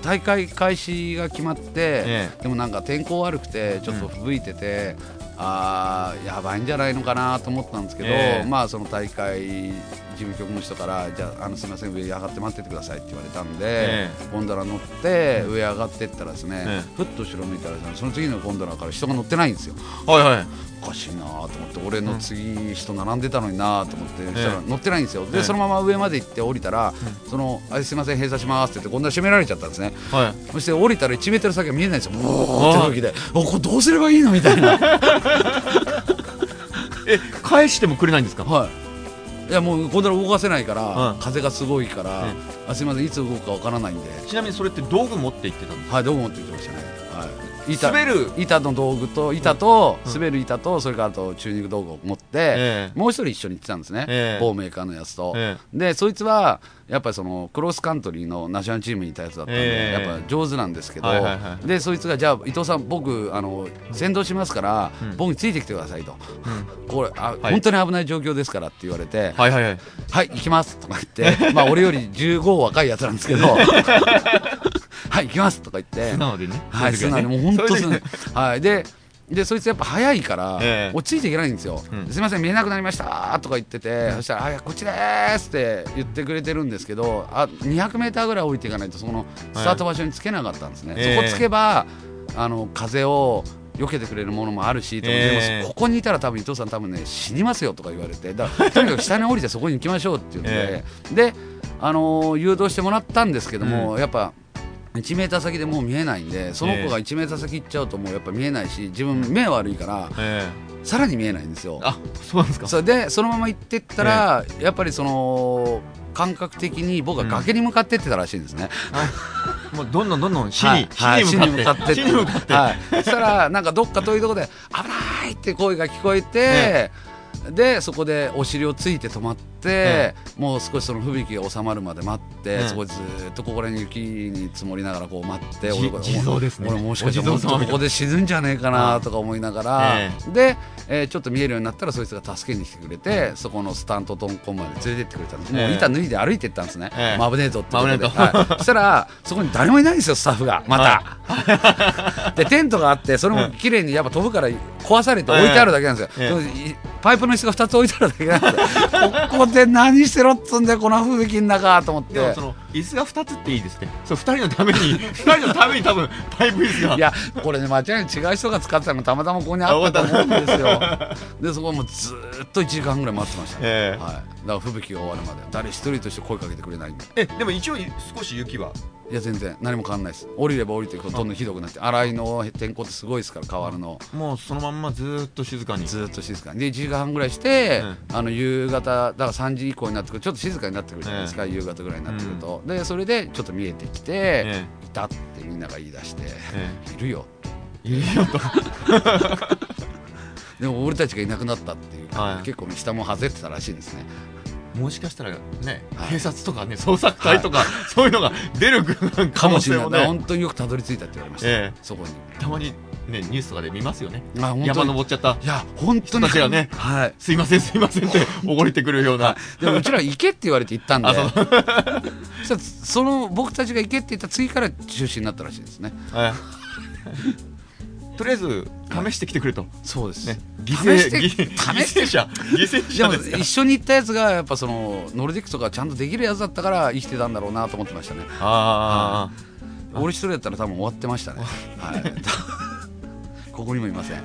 大会開始が決まって、でもなんか天候悪くてちょっと吹雪いてて、やばいんじゃないのかなと思ったんですけど、まあ、その大会事務局の人からじゃあ、すみません、上に上がって待っててくださいって言われたんで、ゴンドラ乗って上上がっていったらですね、ふっと後ろ向いたらその次のゴンドラから人が乗ってないんですよ。おかしいなと思って、俺の次人並んでたのになと思って、したら乗ってないんですよ。で、そのまま上まで行って降りたら、すみません、閉鎖しますって言ってゴンドラ閉められちゃったんですね。そして降りたら 1m 先は見えないんですよ。おーってこれどうすればいいのみたいな。返してもくれないんですか？いや、もうゴンドラ動かせないから、風がすごいから、すみません、いつ動くかわからないんで。ちなみにそれって道具持って行ってたんですか？はい、道具持って行ってましたね。滑る板の道具と板と、滑る板と、それからあとチューニング道具を持って、もう一人一緒に行ってたんですね、某メーカーのやつと、で、そいつはやっぱりそのクロスカントリーのナショナルチームにいたやつだったんで、やっぱ上手なんですけど、で、そいつがじゃあ伊藤さん、僕先導しますから、僕についてきてくださいと、これ本当に危ない状況ですからって言われて、はい、行きますとか言って、まあ俺より15若いやつなんですけど、はい、行きますとか言って、素直でね、はい、素直で、もう本当素直はい、で、そいつやっぱ早いから、落ち着いていけないんですよ。すみません、見えなくなりましたとか言ってて、そしたら、こっちでーすって言ってくれてるんですけど、200m ぐらい降りていかないと、そのスタート場所につけなかったんですね。そこつけば、風を避けてくれるものもあるし、ここにいたら多分伊藤さん、多分ね、死にますよとか言われて、だからとにかく下に降りてそこに行きましょうっていうので、誘導してもらったんですけども、やっぱ、1m 先でもう見えないんで、その子が 1m 先行っちゃうともうやっぱ見えないし、自分目悪いから、さらに見えないんですよ。あ、そうなんですか。それでそのまま行ってったら、やっぱりその感覚的に僕は崖に向かってってたらしいんですね、もうどんどんどんどん死に向かってそしたらなんかどっか遠いとこで危ないって声が聞こえて、でそこでお尻をついて止まって、もう少しその吹雪が収まるまで待って、そこでずっとここらに雪に積もりながらこう待って、俺もしかしたらここで沈んじゃねえかなとか思いながら、で、ちょっと見えるようになったらそいつが助けに来てくれて、そこのスタントトンコンまで連れてってくれたんです。もう板脱いで歩いてったんですね、マブネートってとこで、そしたらそこに誰もいないんですよ、スタッフがまた、でテントがあって、それも綺麗にやっぱ飛ぶから壊されて置いてあるだけなんですよ、パイプの人が2つ置いてあるだけなんでここで何してろっつんでこの雰囲気の中と思って。その椅子が2つっていいですね。そう、2人のために多分パイプ椅子が、いやこれね、間違いに違う人が使ってたのたまたまここにあったと思うんですよでそこもずっと1時間ぐらい待ってました、だから吹雪が終わるまで誰一人として声かけてくれないんで。でも一応少し雪は、いや全然何も変わんないです。降りれば降りてどんどんひどくなって、荒いの天候ってすごいですから、変わるのもうそのまんまずっと静かにで1時間半ぐらいして、あの夕方だから3時以降になってくる、ちょっと静かになってくるじゃないですか、夕方ぐらいになってくると、でそれでちょっと見えてきて、いたってみんなが言い出して、いるよとでも俺たちがいなくなったっていう、結構下も外れてたらしいですね。もしかしたらね、警察とかね、捜索隊とか、そういうのが出るかもしれない。本当によくたどり着いたって言われました、そこに。たまにね、ニュースとかで見ますよね、山登っちゃった人たちがね、すいませんすいませんっておごりてくるような。でもうちら行けって言われて行ったんで、その僕たちが行けって言った次から中止になったらしいですね。とりあえず試してきてくれと。そうですね。犠牲者ですか。一緒に行ったやつがやっぱそのノルディックとかちゃんとできるやつだったから生きてたんだろうなと思ってましたね。俺一人だったら多分終わってましたね。ここにもいません。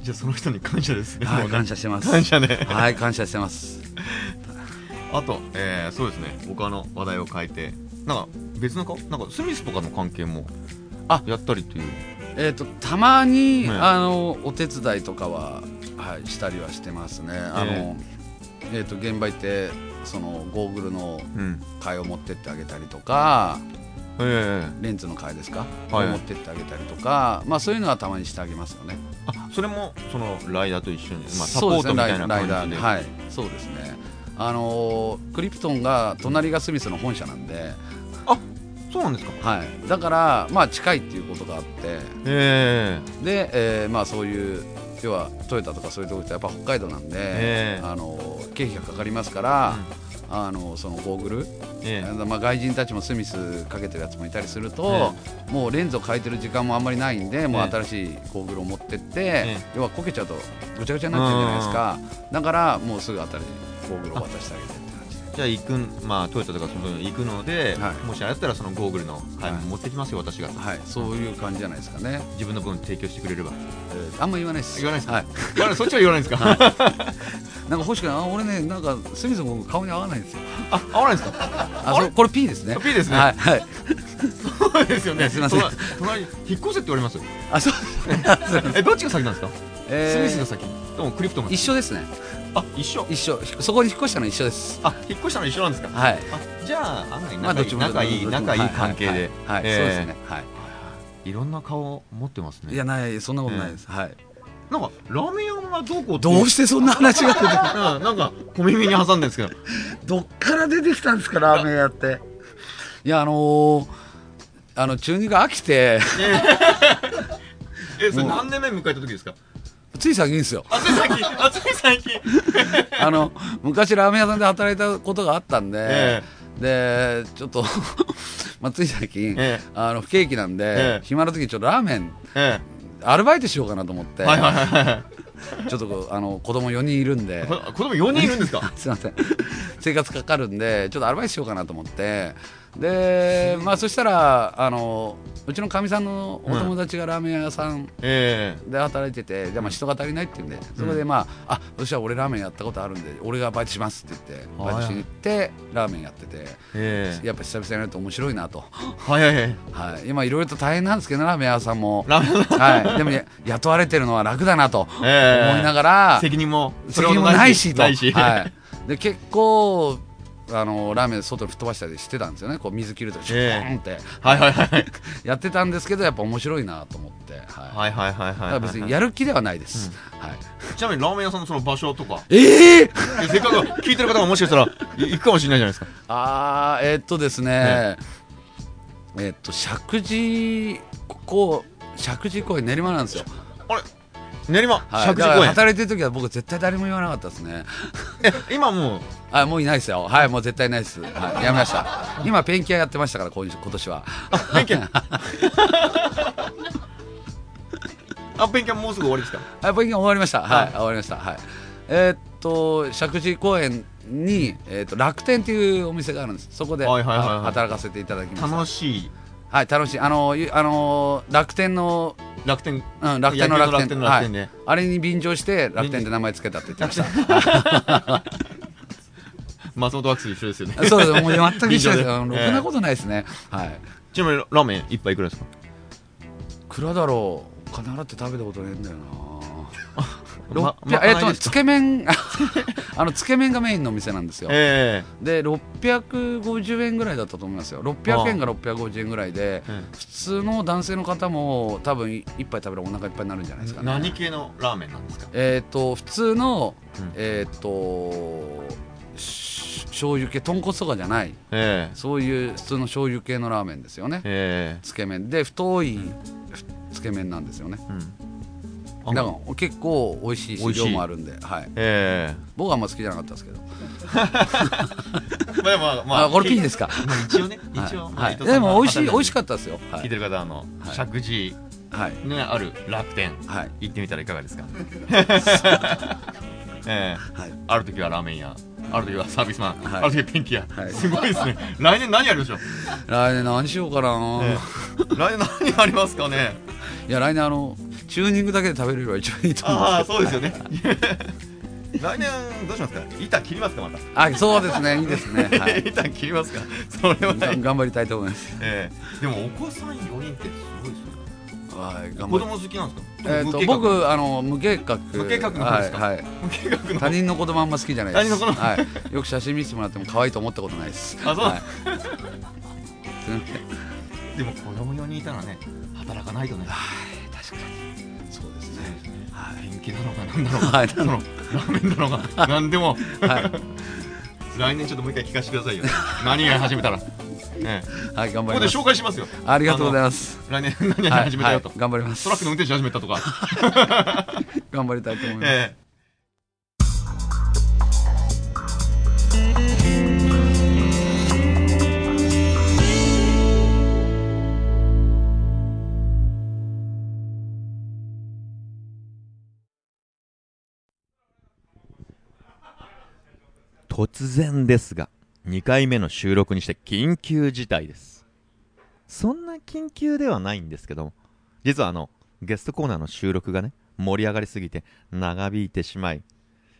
じゃあその人に感謝ですね。感謝してます。感謝してます。あとそうですね。他の話題を変えて、なんか別のスミスとかの関係もやったりという。たまに、お手伝いとかは、したりはしてますね。現場行ってそのゴーグルの替えを持ってってあげたりとか、レンズの替えですか、持ってってあげたりとか、まあ、そういうのはたまにしてあげますよね。それもそのライダーと一緒に、サポートみたいな感じで。そうですね、クリプトンが隣がスミスの本社なんで。そうなんですか。だから、まあ、近いっていうことがあって、で、まあ、そういう要はトヨタとかそういうところってやっぱ北海道なんで、経費がかかりますから、そのゴーグル、まあ、外人たちもスミスかけてるやつもいたりすると、もうレンズを変えてる時間もあんまりないんで、もう新しいゴーグルを持ってって、要はこけちゃうとごちゃごちゃになっちゃうじゃないですか。だからもうすぐ新しいゴーグルを渡してあげて。じゃあトヨタとか行くので、もしあれだったらそのゴーグルの買い物持ってきますよ、私が。そういう感じじゃないですかね。自分の分提供してくれれば。あんま言わないです。そっちは言わないんですか。なんか欲しくない。俺ね、なんかスミスも顔に合わないんですよ。合わないんですか。これ P ですね。 P ですね。そうですよね。隣引っ越せって言われます。どっちが先なんですか。スミスが先、でもクリプトも一緒ですね。一緒。そこに引っ越したの一緒です。引っ越したの一緒なんですか。じゃあ仲いい関係で。そうですね。いろんな顔持ってますね。いや、ない、そんなことないです。なんかラーメン屋がどうこう、どうしてそんな話が出てなんか小耳に挟んでるんですけど、どっから出てきたんですか、ラーメン屋って。いや、中2が飽きて。それ何年目迎えた時ですか。つい最近ですよ。つい最近昔ラーメン屋さんで働いたことがあったんで、でちょっとつい最近不景気なんで、暇な時ちょっとラーメンアルバイトしようかなと思って、ちょっと子供4人いるんで。子供4人いるんですか。すいません、生活かかるんでちょっとアルバイトしようかなと思って、で、まあ、そしたらうちのかみさんのお友達がラーメン屋さんで働いてて、で、まあ、人が足りないっていうんで、そこで、まあ、そしたら俺ラーメンやったことあるんで俺がバイトしますって言ってバイトしに行ってラーメンやってて、やっぱ久々にやると面白いなと、はい、今いろいろと大変なんですけど、ね、ラーメン屋さんも、はい、でも、ね、雇われてるのは楽だなと思いながら、責任もないしと、はい、で結構ラーメン外に吹っ飛ばしたりしてたんですよね、こう水切るとシューンって、やってたんですけど、やっぱ面白いなと思って、はい、別にやる気ではないです、はい、ちなみにラーメン屋さんのその場所とか、せっかく聞いてる方がもしかしたら行くかもしれないじゃないですか。ですね、石神井公園練馬なんですよ。あれ練馬、はい、石神井公園働いてる時は僕絶対誰も言わなかったですね。今もうもういないですよ。はい、もう絶対ないです。はい、やめました。今ペンキ屋やってましたから今年は。ペンキ屋。ペンキ屋もうすぐ終わりですか。ペンキ屋終わりました。はい、終わりました。はい。石神井公園に楽天っていうお店があるんです。そこで働かせていただきます。楽しい。はい、楽しい。楽天のはい、あれに便乗して楽天で名前つけたって言ってました。松本ワックス一緒ですよね。そうです、もう全く一緒です。ろくなことないですね。はい。ちなみにラーメン一杯いくらですか。いくらだろう。お金払って食べたことないんだよな。つけ麺つけ麺がメインのお店なんですよ。で650円ぐらいだったと思いますよ。600円が650円ぐらいで、普通の男性の方も多分一杯食べればお腹いっぱいになるんじゃないですかね。何系のラーメンなんですか。普通の醤油系、豚骨とかじゃない、そういう普通の醤油系のラーメンですよね。つけ麺で太いつけ麺なんですよね、だから結構美味しいし量もあるんで、はい、僕はあんま好きじゃなかったですけどまあこれピンですか。一応ね、でも美味しかったですよ。聞いてる方、石神井にある楽天行ってみたらいかがですか。ある時はラーメン屋、ある時はサービスマン、ある時はペンキ屋、すごいですね。来年何やるでしょう。来年何しようかな。来年何ありますかね。いや、来年チューニングだけで食べるよりは一番いいと思うんですけど。そうですよね。来年どうしますか。板切りますか、また。そうですね、いいですね。板切りますか。それは頑張りたいと思います。でもお子さん4人ってすごいですね。子供好きなんですか。僕無計画、他人の子供あんま好きじゃないです。よく写真見せてもらっても可愛いと思ったことないです。でも子供4人いたらね、働かないとね。確かにそうですね。人気なのか何だろうか、ラーメンなのか何でも。来年ちょっともう一回聞かせてくださいよ、何が始めたら。はい、頑張ります。ここで紹介しますよ。ありがとうございます。来年何々始めたよと、頑張ります。トラックの運転手始めたとか。頑張りたいと思います。突然ですが。2回目の収録にして緊急事態です。そんな緊急ではないんですけども、実はゲストコーナーの収録がね、盛り上がりすぎて長引いてしまい、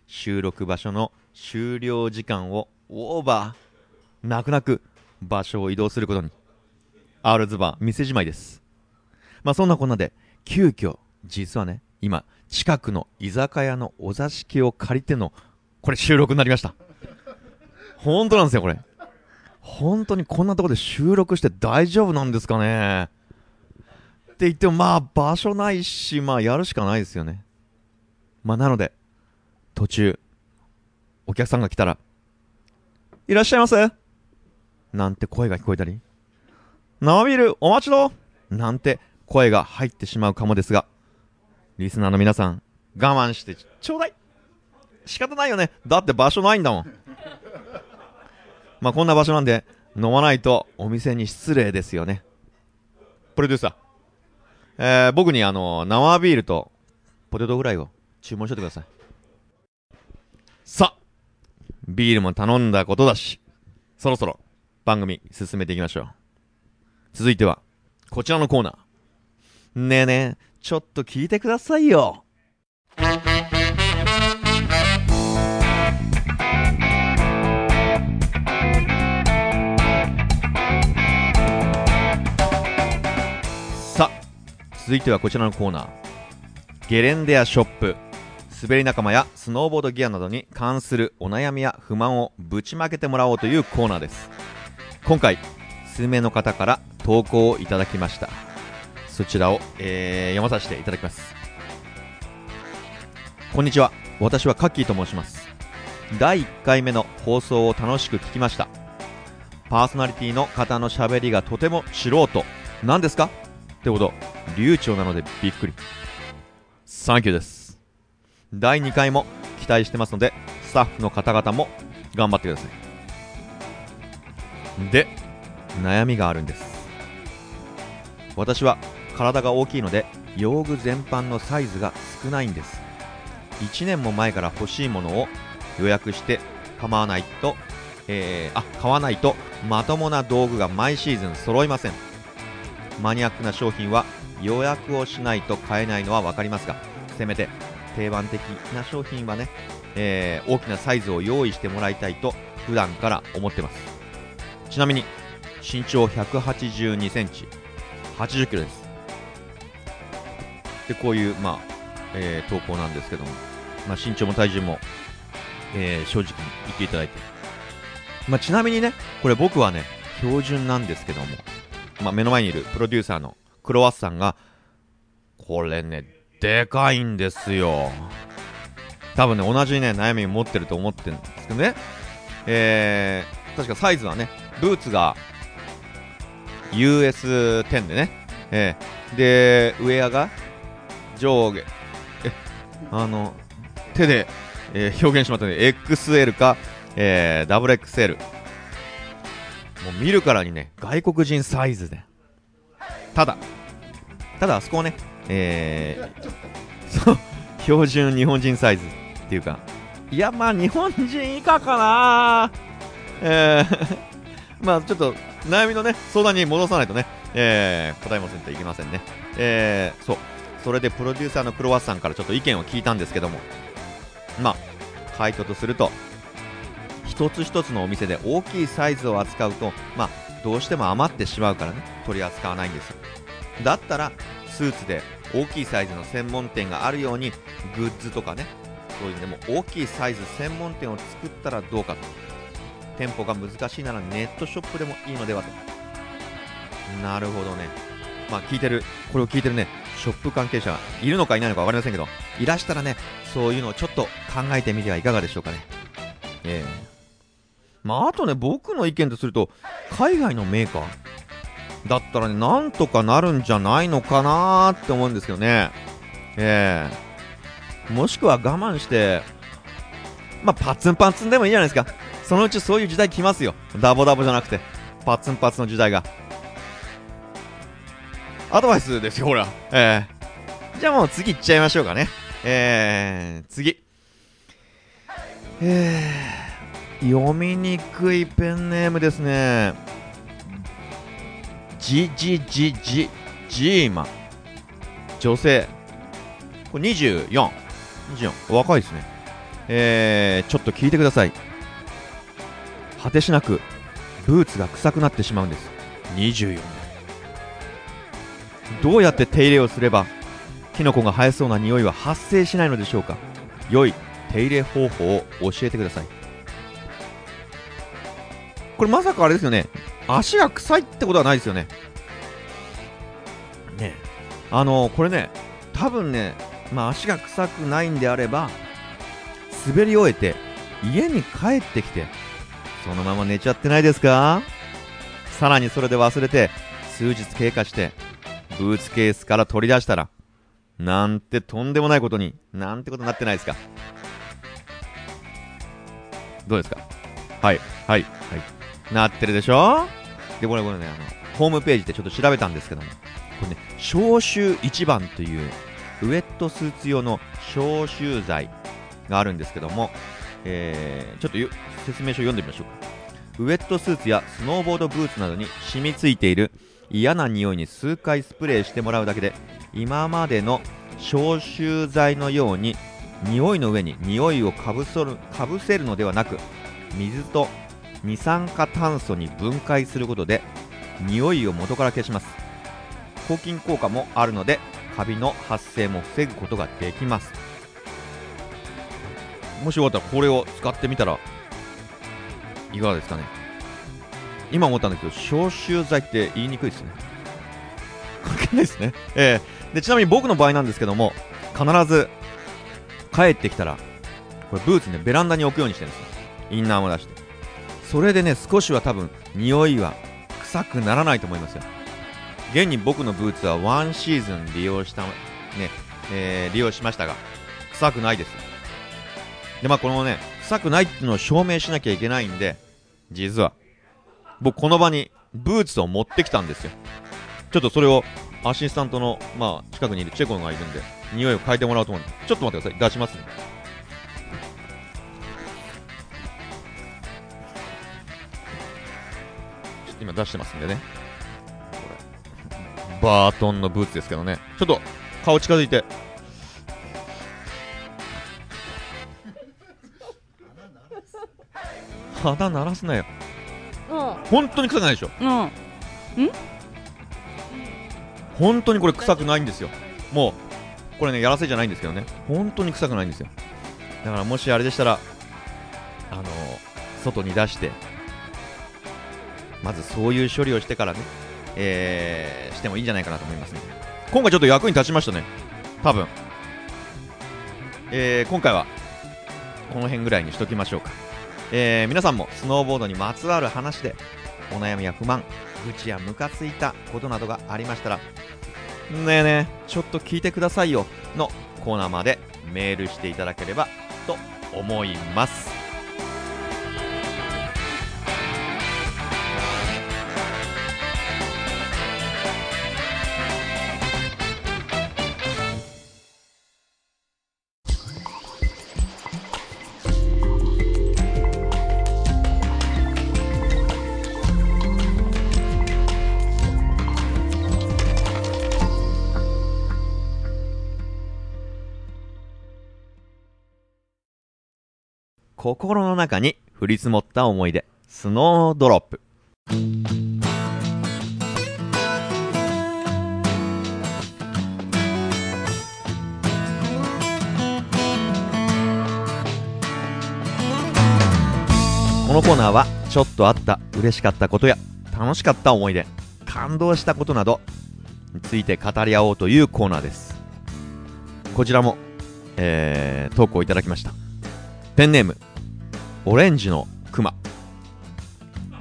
収録場所の終了時間をオーバー、泣く泣く場所を移動することに。アールズバー店じまいです。まあそんなこんなで急遽、実はね、今近くの居酒屋のお座敷を借りてのこれ収録になりました。本当なんですよ、これ。本当にこんなところで収録して大丈夫なんですかね。って言っても、まあ場所ないし、まあやるしかないですよね。まあなので、途中、お客さんが来たら、いらっしゃいませなんて声が聞こえたり、生ビールお待ちどなんて声が入ってしまうかもですが、リスナーの皆さん、我慢してちょうだい。仕方ないよね。だって場所ないんだもん。まあこんな場所なんで飲まないとお店に失礼ですよね。プロデューサー、僕に生ビールとポテトフライを注文しといてください。さあビールも頼んだことだし、そろそろ番組進めていきましょう。続いてはこちらのコーナー。ねえねえちょっと聞いてくださいよ。さあ続いてはこちらのコーナー。ゲレンデやショップ、滑り仲間やスノーボードギアなどに関するお悩みや不満をぶちまけてもらおうというコーナーです。今回数名の方から投稿をいただきました。そちらを、読まさせていただきます。こんにちは、私はカッキーと申します。第1回目の放送を楽しく聞きました。パーソナリティの方の喋りがとても素人なんですかってほど流暢なのでびっくり。サンキューです。第2回も期待してますので、スタッフの方々も頑張ってください。で、悩みがあるんです。私は体が大きいので用具全般のサイズが少ないんです。1年も前から欲しいものを予約して買わないとまともな道具が毎シーズン揃いません。マニアックな商品は予約をしないと買えないのは分かりますが、せめて定番的な商品はね、大きなサイズを用意してもらいたいと普段から思ってます。ちなみに身長182センチ、80キロです。でこういう、投稿なんですけども、身長も体重も、正直に言っていただいて、ちなみにね、これ僕はね標準なんですけども、目の前にいるプロデューサーのクロワッサンがこれねでかいんですよ。多分ね同じね悩み持ってると思ってるんですけどね、確かサイズはねブーツが US10 でね、でウェアが上下手で、表現しまったので XL か、WXL、 もう見るからにね外国人サイズで、ただあそこをね標準日本人サイズっていうか、日本人以下かな。ちょっと悩みのね相談に戻さないとね、答えませんといけませんね。それでプロデューサーのクロワッサンからちょっと意見を聞いたんですけども、回答とすると、一つ一つのお店で大きいサイズを扱うと、どうしても余ってしまうからね取り扱わないんですよ。だったらスーツで大きいサイズの専門店があるように、グッズとかねそういうのでも大きいサイズ専門店を作ったらどうかと。店舗が難しいならネットショップでもいいのではと。なるほどね。これを聞いてるねショップ関係者いるのかいないのか分かりませんけど、いらしたらねそういうのをちょっと考えてみてはいかがでしょうかね。あとね僕の意見とすると、海外のメーカーだったらねなんとかなるんじゃないのかなーって思うんですけどね。もしくは我慢してパツンパツンでもいいじゃないですか。そのうちそういう時代来ますよ。ダボダボじゃなくてパツンパツの時代が。アドバイスですよほら。じゃあもう次行っちゃいましょうかね。次、読みにくいペンネームですね。ジーマン、女性、これ24、若いですね。ちょっと聞いてください。果てしなくブーツが臭くなってしまうんです。24、どうやって手入れをすればキノコが生えそうな匂いは発生しないのでしょうか。良い手入れ方法を教えてください。これまさかあれですよね、足が臭いってことはないですよね。これね多分ね、足が臭くないんであれば、滑り終えて家に帰ってきてそのまま寝ちゃってないですか。さらにそれで忘れて数日経過してブーツケースから取り出したら、なんてとんでもないことになんてことになってないですか。どうですか。なってるでしょ。でこれねホームページでちょっと調べたんですけども、これね消臭一番というウエットスーツ用の消臭剤があるんですけども、ちょっと説明書読んでみましょうか。ウエットスーツやスノーボードブーツなどに染みついている嫌な匂いに数回スプレーしてもらうだけで、今までの消臭剤のように匂いの上に匂いをかぶせるのではなく、水と二酸化炭素に分解することで匂いを元から消します。抗菌効果もあるのでカビの発生も防ぐことができます。もしよかったらこれを使ってみたらいかがですかね。今思ったんですけど、消臭剤って言いにくいですね。関係ないですね。でちなみに僕の場合なんですけども、必ず帰ってきたらこれブーツね、ベランダに置くようにしてるんですよ。インナーも出して、それでね、少しは多分匂いは臭くならないと思いますよ。現に僕のブーツはワンシーズン利用しましたが、臭くないです。で、まあこのね、臭くないっていうのを証明しなきゃいけないんで、実は僕この場にブーツを持ってきたんですよ。ちょっとそれをアシスタントの、まあ近くにいるチェコンがいるんで、匂いを嗅いでもらおうと思うんで、ちょっと待ってください。出しますね。ちょっと今出してますんでね。バートンのブーツですけどね。ちょっと顔近づいて。鼻鳴らすなよ。本当に臭くないでしょ。本当にこれ臭くないんですよ。もうこれね、やらせじゃないんですけどね、本当に臭くないんですよ。だからもしあれでしたら、外に出してまずそういう処理をしてからね、してもいいんじゃないかなと思いますね。今回ちょっと役に立ちましたね、多分。今回はこの辺ぐらいにしときましょうか。皆さんもスノーボードにまつわる話でお悩みや不満、愚痴やムカついたことなどがありましたら、ねえねえちょっと聞いてくださいよのコーナーまでメールしていただければと思います。心の中に降り積もった思い出、スノードロップ。このコーナーはちょっとあった嬉しかったことや楽しかった思い出、感動したことなどについて語り合おうというコーナーです。こちらも、投稿いただきました。ペンネームオレンジのクマ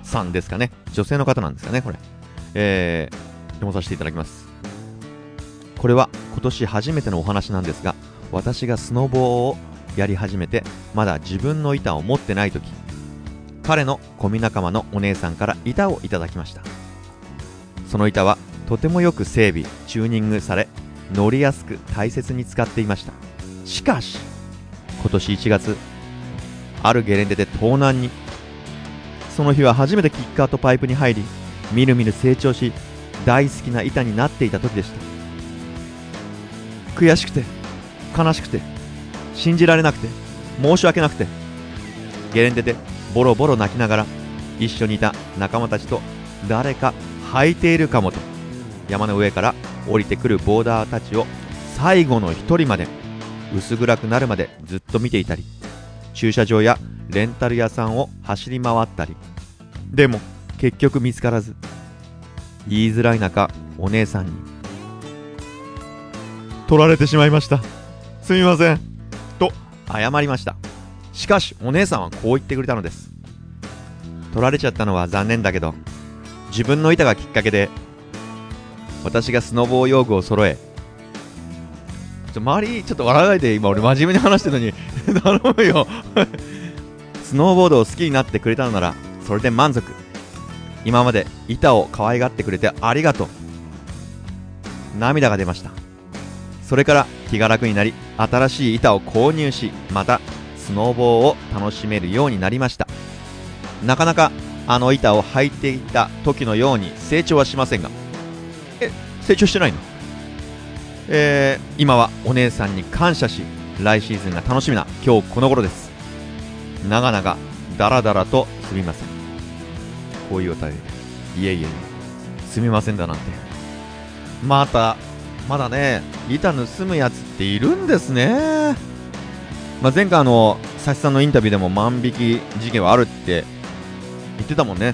さんですかね。女性の方なんですかね、これ。読まさせていただきます。これは今年初めてのお話なんですが、私がスノボをやり始めてまだ自分の板を持ってない時、彼のコミ仲間のお姉さんから板をいただきました。その板はとてもよく整備チューニングされ、乗りやすく大切に使っていました。しかし今年1月、あるゲレンデで盗難に。その日は初めてキッカーとパイプに入り、みるみる成長し大好きな板になっていた時でした。悔しくて悲しくて信じられなくて申し訳なくて、ゲレンデでボロボロ泣きながら一緒にいた仲間たちと、誰か履いているかもと山の上から降りてくるボーダーたちを最後の一人まで、薄暗くなるまでずっと見ていたり、駐車場やレンタル屋さんを走り回ったり、でも結局見つからず、言いづらい中お姉さんに取られてしまいました、すみませんと謝りました。しかしお姉さんはこう言ってくれたのです。取られちゃったのは残念だけど、自分の板がきっかけで私がスノボー用具を揃え、周りちょっと笑わないで、今俺真面目に話してるのに頼むよスノーボードを好きになってくれたのならそれで満足、今まで板を可愛がってくれてありがとう。涙が出ました。それから気が楽になり、新しい板を購入し、またススノーボーを楽しめるようになりました。なかなかあの板を履いていた時のように成長はしませんが、成長してないの？今はお姉さんに感謝し、来シーズンが楽しみな今日この頃です。長々だらだらとすみません。こういうお便り、いえいえすみませんだなんて。まだね、板盗むやつっているんですね。前回佐々木さんのインタビューでも万引き事件はあるって言ってたもんね。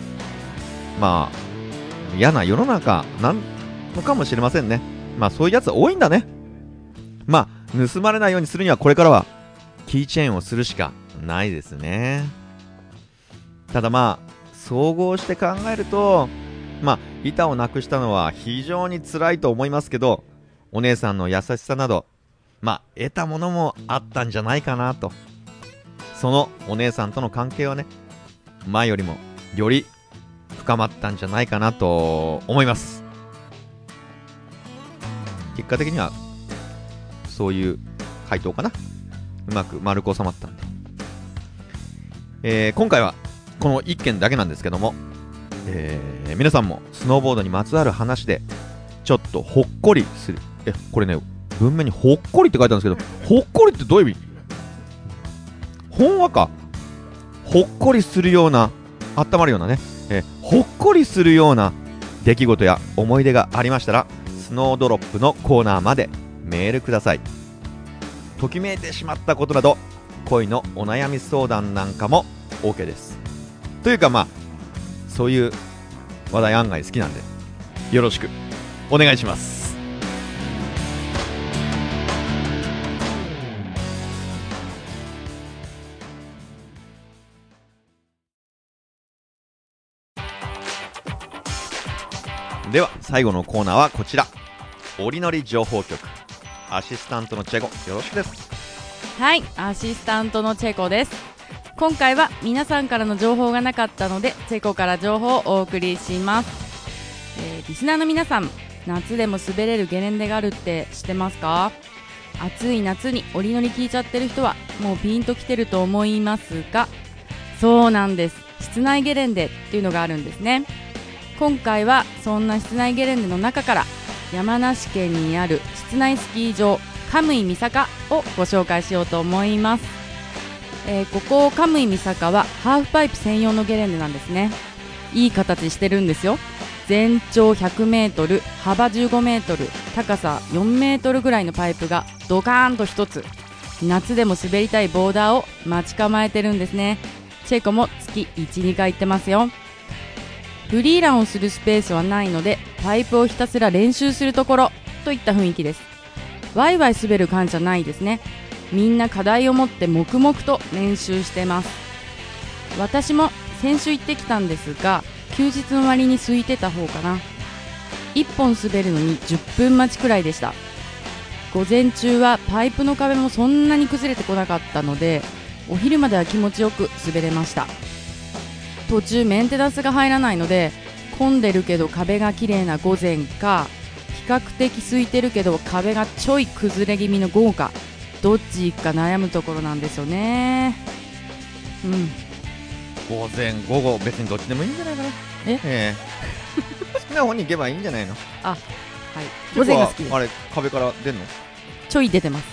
嫌な世の中なんのかもしれませんね。そういうやつ多いんだね。盗まれないようにするにはこれからはキーチェーンをするしかないですね。ただ総合して考えると板をなくしたのは非常に辛いと思いますけど、お姉さんの優しさなど得たものもあったんじゃないかなと。そのお姉さんとの関係はね、前よりもより深まったんじゃないかなと思います。結果的にはそういう回答かな。うまく丸く収まったんで、今回はこの1件だけなんですけども、皆さんもスノーボードにまつわる話でちょっとほっこりする、これね、文面にほっこりって書いてあるんですけど、ほっこりってどういう意味？ほんわか、ほっこりするような、温まるようなね、ほっこりするような出来事や思い出がありましたら、スノードロップのコーナーまでメールください。ときめいてしまったことなど、恋のお悩み相談なんかも OK です。というかそういう話題案外好きなんで、よろしくお願いします。では最後のコーナーはこちら、オリノリ情報局アシスタントのチェコ、よろしくです。はい、アシスタントのチェコです。今回は皆さんからの情報がなかったので、チェコから情報をお送りします、リスナーの皆さん、夏でも滑れるゲレンデがあるって知ってますか？暑い夏にオリノリ聞いちゃってる人はもうピンときてると思いますが、そうなんです。室内ゲレンデっていうのがあるんですね。今回はそんな室内ゲレンデの中から、山梨県にある室内スキー場カムイ三坂をご紹介しようと思います。ここカムイ三坂はハーフパイプ専用のゲレンデなんですね。いい形してるんですよ。全長100メートル、幅15メートル、高さ4メートルぐらいのパイプがドカーンと一つ、夏でも滑りたいボーダーを待ち構えてるんですね。チェコも月 1,2 回行ってますよ。フリーランをするスペースはないので、パイプをひたすら練習するところといった雰囲気です。ワイワイ滑る感じじゃないですね。みんな課題を持って黙々と練習してます。私も先週行ってきたんですが、休日の割に空いてた方かな。1本滑るのに10分待ちくらいでした。午前中はパイプの壁もそんなに崩れてこなかったので、お昼までは気持ちよく滑れました。途中メンテナンスが入らないので、混んでるけど壁が綺麗な午前か、比較的空いてるけど壁がちょい崩れ気味の午後か、どっち行くか悩むところなんですよね。午前午後別にどっちでもいいんじゃないかな。好きな方に行けばいいんじゃないの？あ、はい。午前が好きです。あれ、壁から出るの？ちょい出てます。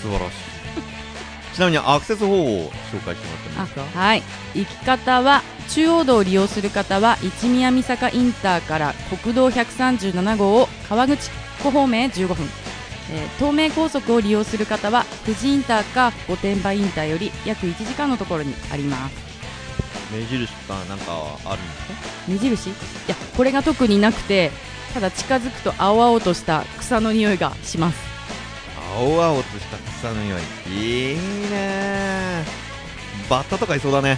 素晴らしい。ちなみにアクセス方法を紹介してもらってもいいですか？はい、行き方は中央道を利用する方は一宮三坂インターから国道137号を川口湖方面へ15分、東名高速を利用する方は富士インターか御殿場インターより約1時間のところにあります。目印かなんかあるんですか？目印？いや、これが特になくて、ただ近づくと青々とした草の匂いがします。青々とした草の匂い、いいね。バッタとかいそうだね。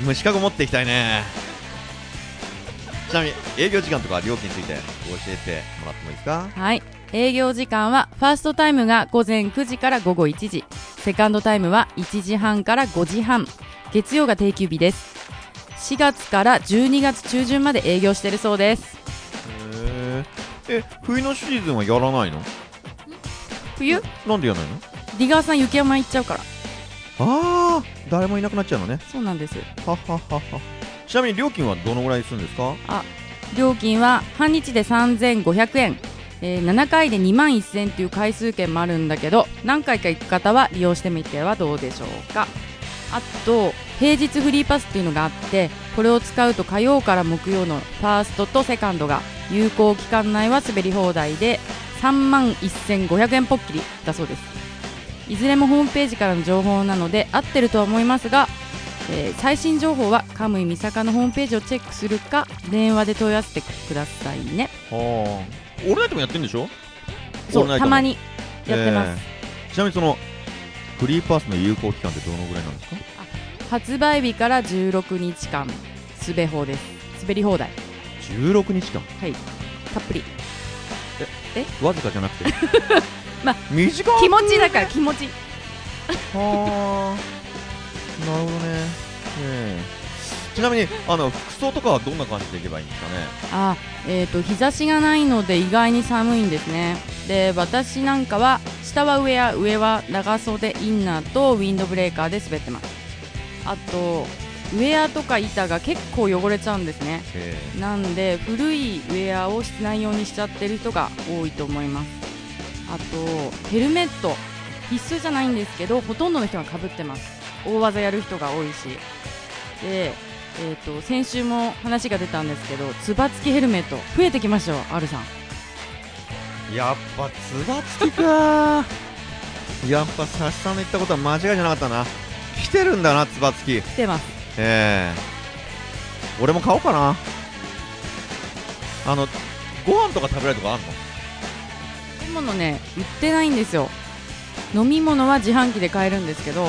虫かご持っていきたいね。ちなみに営業時間とか料金について教えてもらってもいいですか？はい、営業時間はファーストタイムが午前9時から午後1時、セカンドタイムは1時半から5時半、月曜が定休日です。4月から12月中旬まで営業してるそうです。冬のシーズンはやらないの？冬なんでやらないの？出川さん雪山行っちゃうから。ああ、誰もいなくなっちゃうのね。そうなんです。はははは。ちなみに料金はどのぐらいするんですか？あ、料金は半日で3500円、7回で2万1000円という回数券もあるんだけど、何回か行く方は利用してみてはどうでしょうか。あと平日フリーパスっていうのがあって、これを使うと火曜から木曜のファーストとセカンドが有効期間内は滑り放題で3万1500円ぽっきりだそうです。いずれもホームページからの情報なので合ってるとは思いますが、最新情報はカムイ三坂のホームページをチェックするか電話で問い合わせてくださいね。はあ、オールナイトもやってるんでしょ？そう、たまにやってます。ちなみにそのフリーパースの有効期間ってどのぐらいなんですか？あ、発売日から16日間、滑り放題。16日間、はい、たっぷり。え、わずかじゃなくてまあ短い気持ちだから、気持ちはあ、なるほどね。ちなみに服装とかはどんな感じでいけばいいんですかね？あ、日差しがないので意外に寒いんですね。で、私なんかは下は上や上は長袖インナーとウィンドブレーカーで滑ってます。あとウェアとか板が結構汚れちゃうんですね。なんで古いウェアを室内用にしちゃってる人が多いと思います。あとヘルメット必須じゃないんですけど、ほとんどの人がかぶってます。大技やる人が多いし。で、先週も話が出たんですけど、つば付きヘルメット増えてきましたよ、Rさん。やっぱつば付きかやっぱサシさんの言ったことは間違いじゃなかったな。来てるんだな、つば付き。来てます。俺も買おうかな。ご飯とか食べられるとこあんの？飲み物ね、売ってないんですよ。飲み物は自販機で買えるんですけど、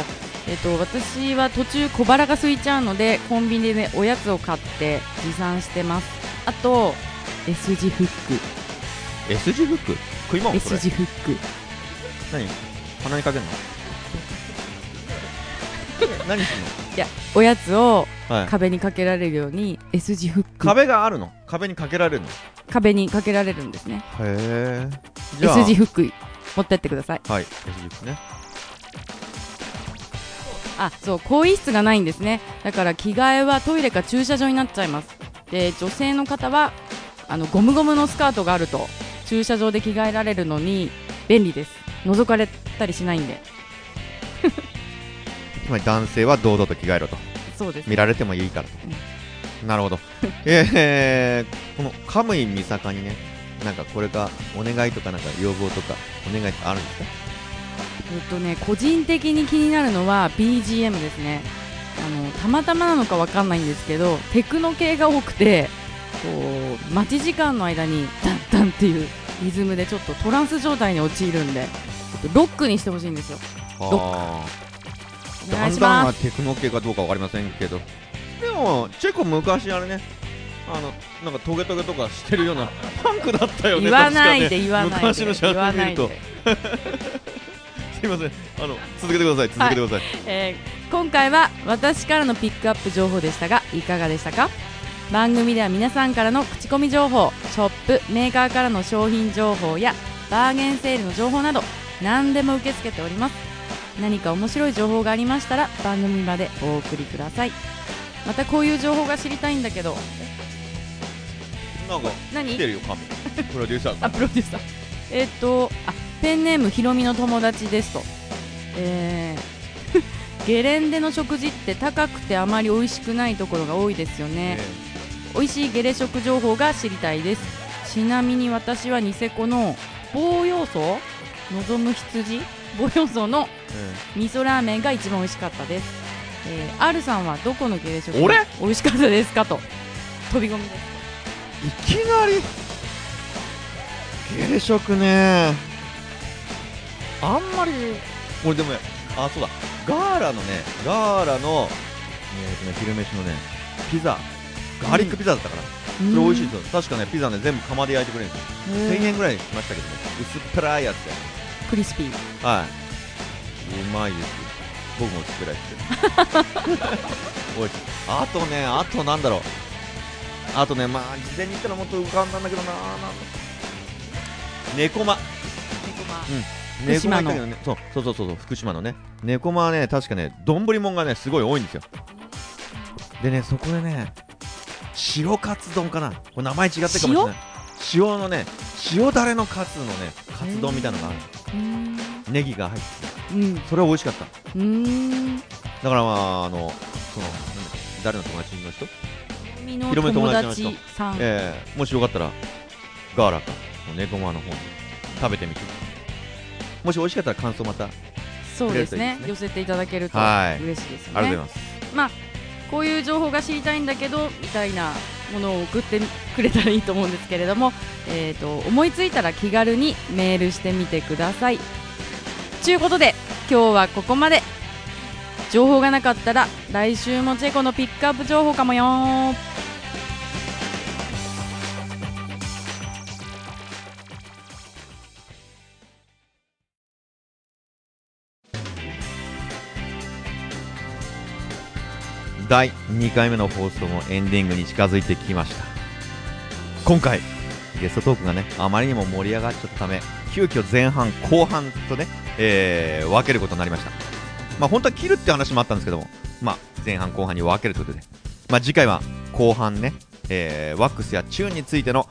私は途中小腹が空いちゃうのでコンビニでおやつを買って持参してます。あと S 字フック。 S 字フック食い物？ S 字フック何？鼻にかけるの？何するの？いや、おやつを壁にかけられるように、はい、S 字フック。壁があるの？壁にかけられるの？壁にかけられるんですね。へえ。 S 字フック持ってってください。はい、 S 字フックね。あ、そう、更衣室がないんですね。だから着替えはトイレか駐車場になっちゃいます。で、女性の方はゴムゴムのスカートがあると駐車場で着替えられるのに便利です。覗かれたりしないんでつまり男性は堂々と着替えろと。そうです、見られてもいいからと、うん、なるほどこのカムイ三坂にね、なんかこれかお願いとか、なんか要望とかお願いってあるんですか？個人的に気になるのは BGM ですね。たまたまなのかわかんないんですけど、テクノ系が多くて、こう待ち時間の間にダンダンっていうリズムでちょっとトランス状態に陥るんで、ちょっとロックにしてほしいんですよ。ロック。ダンダンはテクノ系かどうかわかりませんけど、でもチェコ昔あれね、なんかトゲトゲとかしてるようなパンクだったよね。言わないで、言わないで、言わないで。すみません、続けてください、続けてください。今回は私からのピックアップ情報でしたが、いかがでしたか？番組では皆さんからの口コミ情報、ショップ、メーカーからの商品情報やバーゲンセールの情報など何でも受け付けております。何か面白い情報がありましたら番組までお送りください。またこういう情報が知りたいんだけど、なんか来てるよ、神プロデューサーあ、プロデューサーペンネームひろみの友達ですと、ゲレンデの食事って高くてあまり美味しくないところが多いですよね。美味しいゲレ食情報が知りたいです。ちなみに私はニセコの棒要素望む羊棒要素の味噌ラーメンが一番美味しかったです。R さんはどこのゲレ食が美味しかったですかと飛び込みです。いきなりゲレ食ね、あんまりこれでもあ、そうだ、ガーラの昼飯のね、ピザ、ガーリックピザだったから、それ美味しいですよ。確かね、ピザね、全部釜で焼いてくれるんですよ。1000円ぐらいしましたけどね、薄っぺらいやつでクリスピー、はい、うまいです。僕も薄っぺらいって美味しい。あとね、あとなんだろう、あとね、まあ事前に言ったらもっと浮かんだんだけどな、猫間、うん、福島の、ね、そう福島のねねこまはね確かねどんぶりもんがねすごい多いんですよ。でねそこでね塩カツ丼かな、これ名前違ってるかもしれない、塩のね塩だれのカツのねカツ丼みたいなのがある、ネギが入って、うん、それは美味しかった。だからまあその誰の友達の人、広め友達の人さん、もしよかったらガーラかネコマの方に食べてみて、もし美味しかったら感想またそうですね、寄せていただけると嬉しいですね。ありがとうございます。まあこういう情報が知りたいんだけどみたいなものを送ってくれたらいいと思うんですけれども、思いついたら気軽にメールしてみてください。ということで今日はここまで。情報がなかったら来週もチェコのピックアップ情報かもよー。第2回目の放送もエンディングに近づいてきました。今回ゲストトークがねあまりにも盛り上がっちゃったため急遽前半後半とね、分けることになりました。まあ、本当は切るって話もあったんですけども、まあ、前半後半に分けるということで、まあ、次回は後半ね、ワックスやチューンについての、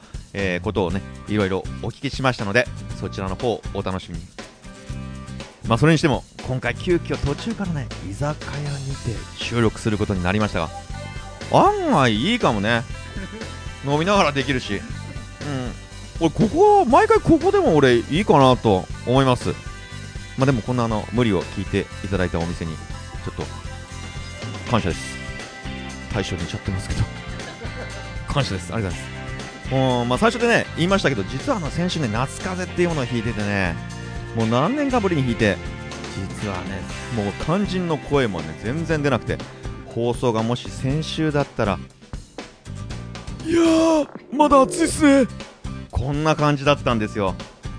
ことをねいろいろお聞きしましたのでそちらの方をお楽しみに。まあ、それにしても今回急遽途中からね居酒屋にて収録することになりましたが、案外いいかもね飲みながらできるし、俺ここ毎回ここでも俺いいかなと思います。まあ、でもこんな無理を聞いていただいたお店にちょっと感謝です。大将にちゃってますけど感謝です、ありがとうございます。まあ、最初でね言いましたけど実は先週ね夏風邪っていうものを弾いててねもう何年かぶりに弾いて、実はねもう肝心の声もね全然出なくて、放送がもし先週だったらいやーまだ暑いっすねこんな感じだったんですよ。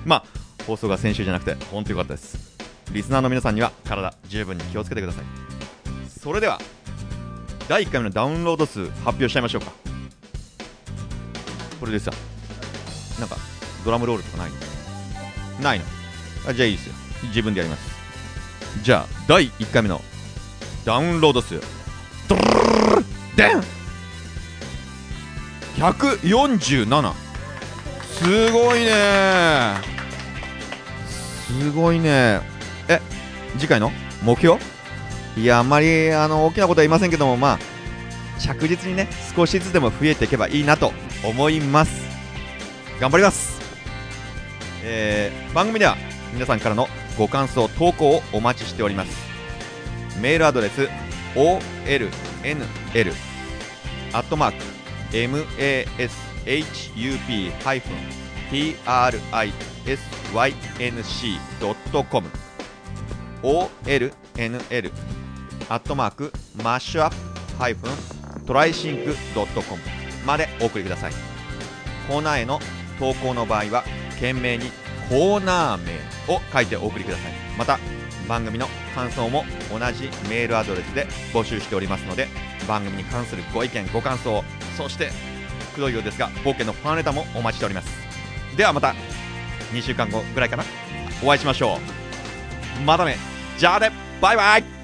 まあ放送が先週じゃなくて本当に良かったです。リスナーの皆さんには体十分に気をつけてください。それでは第1回目のダウンロード数発表しちゃいましょうか。これでさなんかドラムロールとかないのないの、あじゃあいいですよ自分でやります。じゃあ第1回目のダウンロード数ドルルルデン147、すごいねすごいね。次回の目標、いやあんまり大きなことは言いませんけども、まあ着実にね少しずつでも増えていけばいいなと思います。頑張ります。番組では皆さんからのご感想投稿をお待ちしております。メールアドレス olnl@mashup-trisync.com olnl@mashup-trisync.com までお送りください。コーナーへの投稿の場合は懸命にコーナー名を書いてお送りください。また番組の感想も同じメールアドレスで募集しておりますので、番組に関するご意見ご感想、そしてくどいようですが冒険のファンレターもお待ちしております。ではまた2週間後ぐらいかなお会いしましょう。またね、じゃあね、バイバイ。